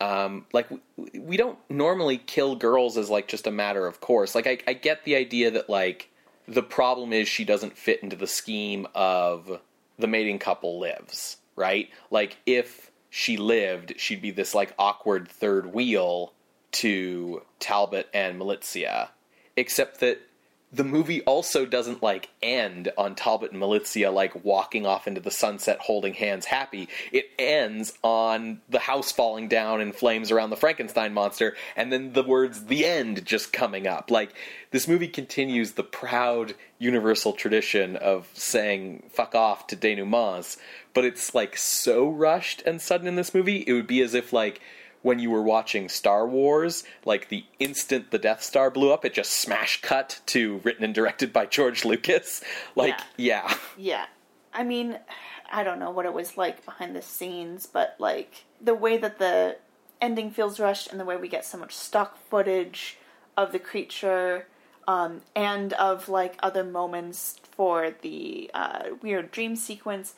Um, like, we, we don't normally kill girls as, like, just a matter of course. Like, I, I get the idea that, like, The problem is she doesn't fit into the scheme of the mating couple lives, right? Like, if she lived, she'd be this, like, awkward third wheel to Talbot and Milizia. Except that the movie also doesn't, like, end on Talbot and Milizia, like, walking off into the sunset holding hands happy. It ends on the house falling down in flames around the Frankenstein monster, and then the words, "the end," just coming up. Like, this movie continues the proud universal tradition of saying fuck off to denouements, but it's, like, so rushed and sudden in this movie, it would be as if, like, when you were watching Star Wars, like, the instant the Death Star blew up, it just smash cut to written and directed by George Lucas. Like, yeah. Yeah. yeah. I mean, I don't know what it was like behind the scenes, but, like, the way that the ending feels rushed and the way we get so much stock footage of the creature um, and of, like, other moments for the uh, weird dream sequence,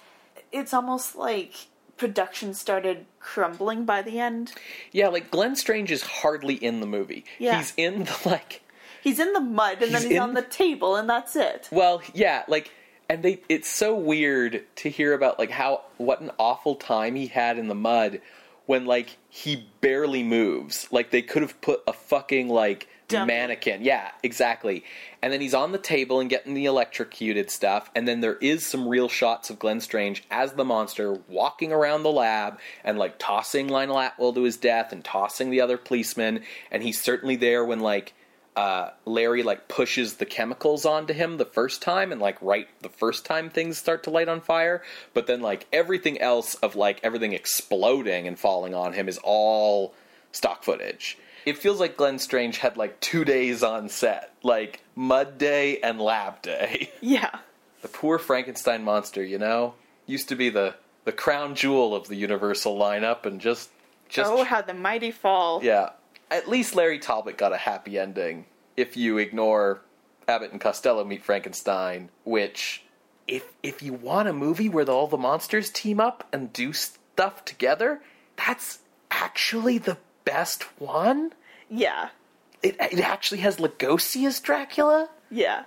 it's almost like production started crumbling by the end. Yeah, like, Glenn Strange is hardly in the movie. Yeah. He's in the, like... He's in the mud, and he's then he's in... on the table, and that's it. Well, yeah, like, and they... It's so weird to hear about, like, how... what an awful time he had in the mud when, like, he barely moves. Like, they could have put a fucking, like, dumb mannequin. Yeah, exactly. And then he's on the table and getting the electrocuted stuff, and then there is some real shots of Glenn Strange as the monster walking around the lab and, like, tossing Lionel Atwill to his death and tossing the other policeman, and he's certainly there when, like, uh, Larry, like, pushes the chemicals onto him the first time, and, like, right the first time things start to light on fire, but then, like, everything else of, like, everything exploding and falling on him is all stock footage. It feels like Glenn Strange had, like, two days on set. Like, mud day and lab day. Yeah. The poor Frankenstein monster, you know? Used to be the, the crown jewel of the Universal lineup, and just... just oh, how the mighty fall. Yeah. At least Larry Talbot got a happy ending, if you ignore Abbott and Costello Meet Frankenstein, which, if, if you want a movie where the, all the monsters team up and do stuff together, that's actually the best one? Yeah. It it actually has Lugosi as Dracula? Yeah.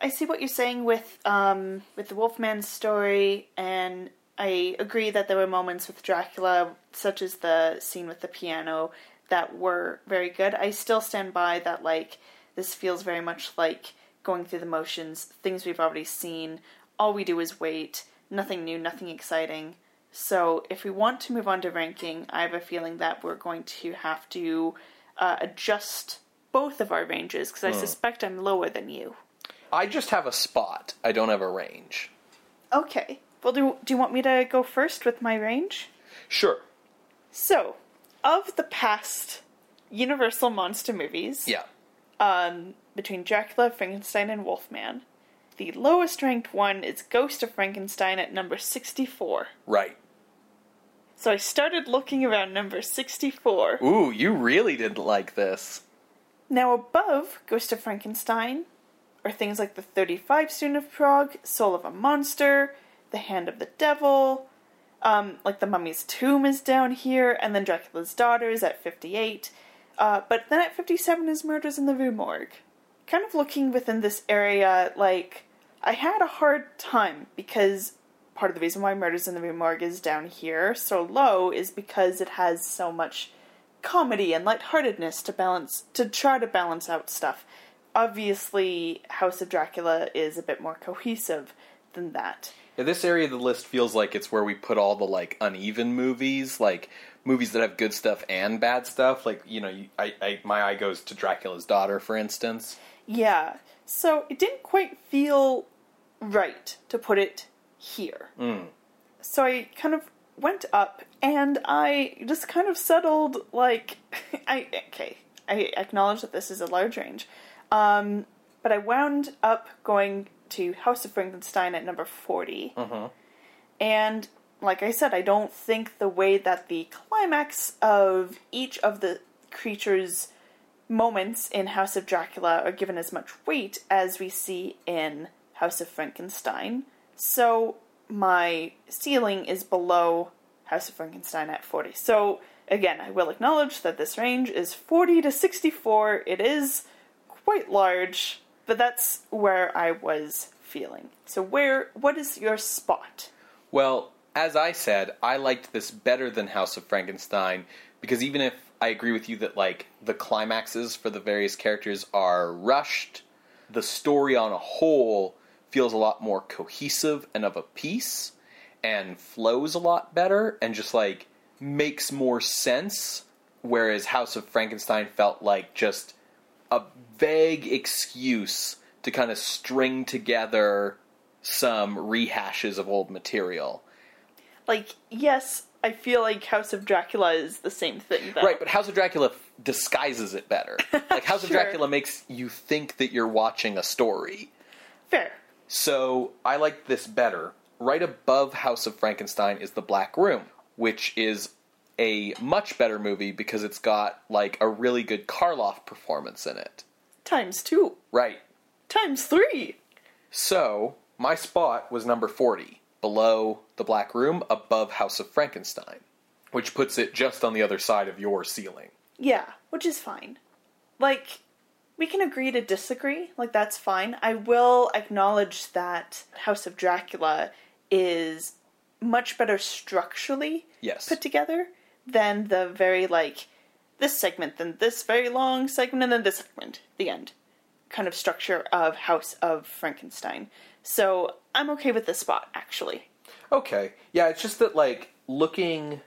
I see what you're saying with um with the Wolfman story, and I agree that there were moments with Dracula, such as the scene with the piano, that were very good. I still stand by that, like, this feels very much like going through the motions, things we've already seen, all we do is wait, nothing new, nothing exciting. So if we want to move on to ranking, I have a feeling that we're going to have to uh, adjust both of our ranges, because I mm. suspect I'm lower than you. I just have a spot. I don't have a range. Okay. Well, do, do you want me to go first with my range? Sure. So, of the past Universal monster movies, yeah, um, between Dracula, Frankenstein, and Wolfman, the lowest ranked one is Ghost of Frankenstein at number sixty-four. Right. So I started looking around number sixty-four. Ooh, you really didn't like this. Now above Ghost of Frankenstein are things like The thirty-five Student of Prague, Soul of a Monster, The Hand of the Devil, um, like The Mummy's Tomb is down here, and then Dracula's Daughter is at fifty-eight. Uh, but then at fifty-seven is Murders in the Rue Morgue. Kind of looking within this area, like, I had a hard time, because part of the reason why Murders in the Rue Morgue is down here so low is because it has so much comedy and lightheartedness to balance, to try to balance out stuff. Obviously, House of Dracula is a bit more cohesive than that. Yeah, this area of the list feels like it's where we put all the, like, uneven movies, like, movies that have good stuff and bad stuff. Like, you know, you, I, I, my eye goes to Dracula's Daughter, for instance. Yeah, so it didn't quite feel right to put it here. Mm. So I kind of went up, and I just kind of settled, like, I okay, I acknowledge that this is a large range, um, but I wound up going to House of Frankenstein at number forty. Mm-hmm. And, like I said, I don't think the way that the climax of each of the creatures' moments in House of Dracula are given as much weight as we see in House of Frankenstein. So my ceiling is below House of Frankenstein at forty. So again, I will acknowledge that this range is forty to sixty-four. It is quite large. But that's where I was feeling. So where, what is your spot? Well, as I said, I liked this better than House of Frankenstein, because even if I agree with you that, like, the climaxes for the various characters are rushed, the story on a whole feels a lot more cohesive and of a piece, and flows a lot better, and just, like, makes more sense, whereas House of Frankenstein felt like just a vague excuse to kind of string together some rehashes of old material. Like, yes, I feel like House of Dracula is the same thing, though. Right, but House of Dracula f- disguises it better. Like, House sure. of Dracula makes you think that you're watching a story. Fair. So, I like this better. Right above House of Frankenstein is The Black Room, which is a much better movie because it's got, like, a really good Karloff performance in it. Times two. Right. Times three. So, my spot was number forty, below The Black Room, above House of Frankenstein, which puts it just on the other side of your ceiling. Yeah, which is fine. Like, we can agree to disagree. Like, that's fine. I will acknowledge that House of Dracula is much better structurally yes. put together than the very, like, this segment, then this very long segment, and then this segment, the end, kind of structure of House of Frankenstein. So I'm okay with this spot, actually. Okay. Yeah, it's just that, like, looking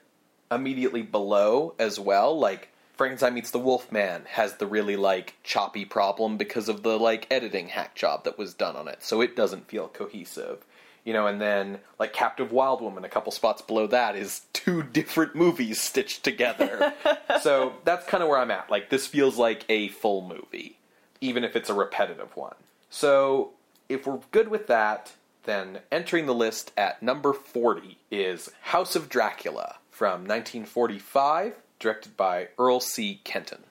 immediately below as well, like, Frankenstein Meets the Wolfman has the really, like, choppy problem because of the, like, editing hack job that was done on it, so it doesn't feel cohesive. You know, and then, like, Captive Wild Woman, a couple spots below that, is two different movies stitched together. So that's kind of where I'm at. Like, this feels like a full movie, even if it's a repetitive one. So if we're good with that, then entering the list at number forty is House of Dracula from nineteen forty-five, directed by Earl C. Kenton.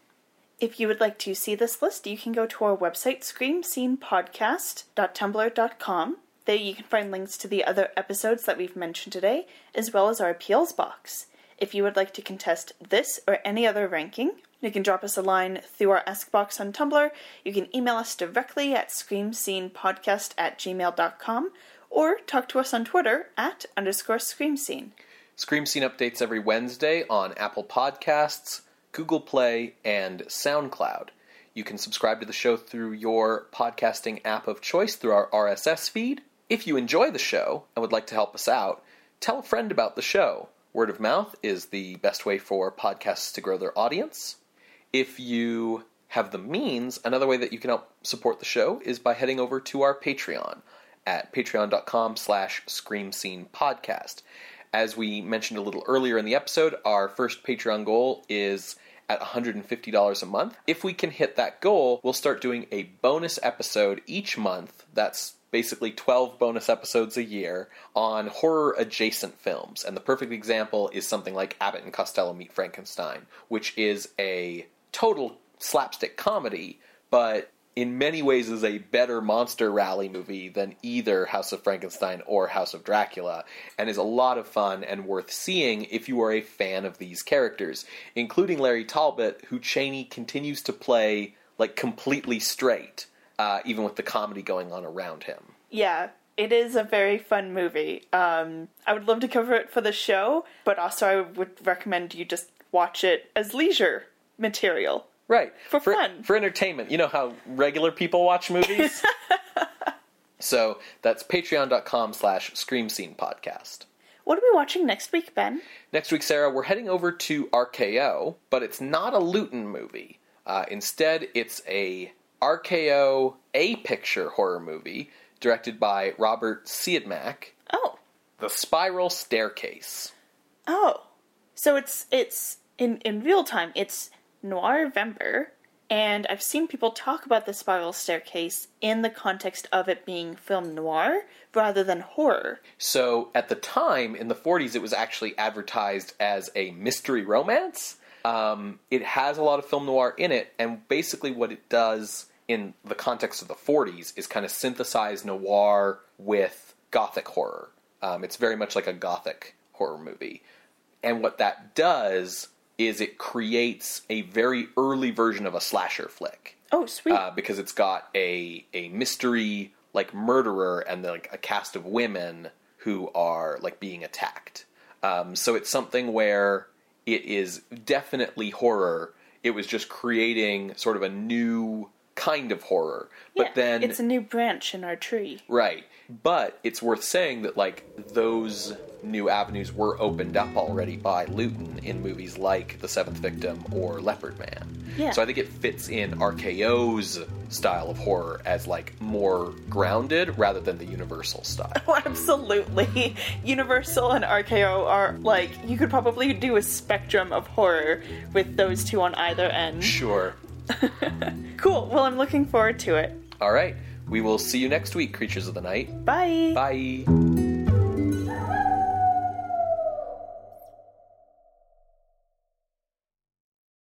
If you would like to see this list, you can go to our website, scream scene podcast dot tumblr dot com. There you can find links to the other episodes that we've mentioned today, as well as our appeals box. If you would like to contest this or any other ranking, you can drop us a line through our Ask box on Tumblr, you can email us directly at scream scene podcast at gmail dot com, or talk to us on Twitter at underscore screamscene. Scream Scene updates every Wednesday on Apple Podcasts, Google Play, and SoundCloud. You can subscribe to the show through your podcasting app of choice through our R S S feed. If you enjoy the show and would like to help us out, tell a friend about the show. Word of mouth is the best way for podcasts to grow their audience. If you have the means, another way that you can help support the show is by heading over to our Patreon at patreon dot com slash scream scene podcast. As we mentioned a little earlier in the episode, our first Patreon goal is at one hundred fifty dollars a month. If we can hit that goal, we'll start doing a bonus episode each month. That's basically twelve bonus episodes a year on horror-adjacent films. And the perfect example is something like Abbott and Costello Meet Frankenstein, which is a total slapstick comedy, but in many ways is a better monster rally movie than either House of Frankenstein or House of Dracula, and is a lot of fun and worth seeing if you are a fan of these characters, including Larry Talbot, who Chaney continues to play, like, completely straight. Uh, even with the comedy going on around him. Yeah, it is a very fun movie. Um, I would love to cover it for the show, but also I would recommend you just watch it as leisure material. Right. For, for fun. For entertainment. You know how regular people watch movies? So that's patreon dot com slash scream scene podcast. What are we watching next week, Ben? Next week, Sarah, we're heading over to R K O, but it's not a Luton movie. Uh, instead, it's a R K O A-picture horror movie, directed by Robert Siodmak. Oh. The Spiral Staircase. Oh. So it's it's in, in real time, it's Noirvember, and I've seen people talk about The Spiral Staircase in the context of it being film noir rather than horror. So at the time, in the forties, it was actually advertised as a mystery romance. Um, it has a lot of film noir in it, and basically what it does in the context of the forties is kind of synthesize noir with gothic horror. Um, it's very much like a gothic horror movie. And what that does is it creates a very early version of a slasher flick. Oh, sweet. Uh, because it's got a a mystery, like, murderer and, like, a cast of women who are, like, being attacked. Um, so it's something where it is definitely horror. It was just creating sort of a new kind of horror. Yeah, but then it's a new branch in our tree. Right. But it's worth saying that, like, those new avenues were opened up already by Luton in movies like The Seventh Victim or Leopard Man. Yeah. So I think it fits in R K O's style of horror as, like, more grounded rather than the Universal style. Oh, absolutely. Universal and R K O are, like, you could probably do a spectrum of horror with those two on either end. Sure. Cool. Well, I'm looking forward to it. All right. We will see you next week, Creatures of the Night. Bye. Bye.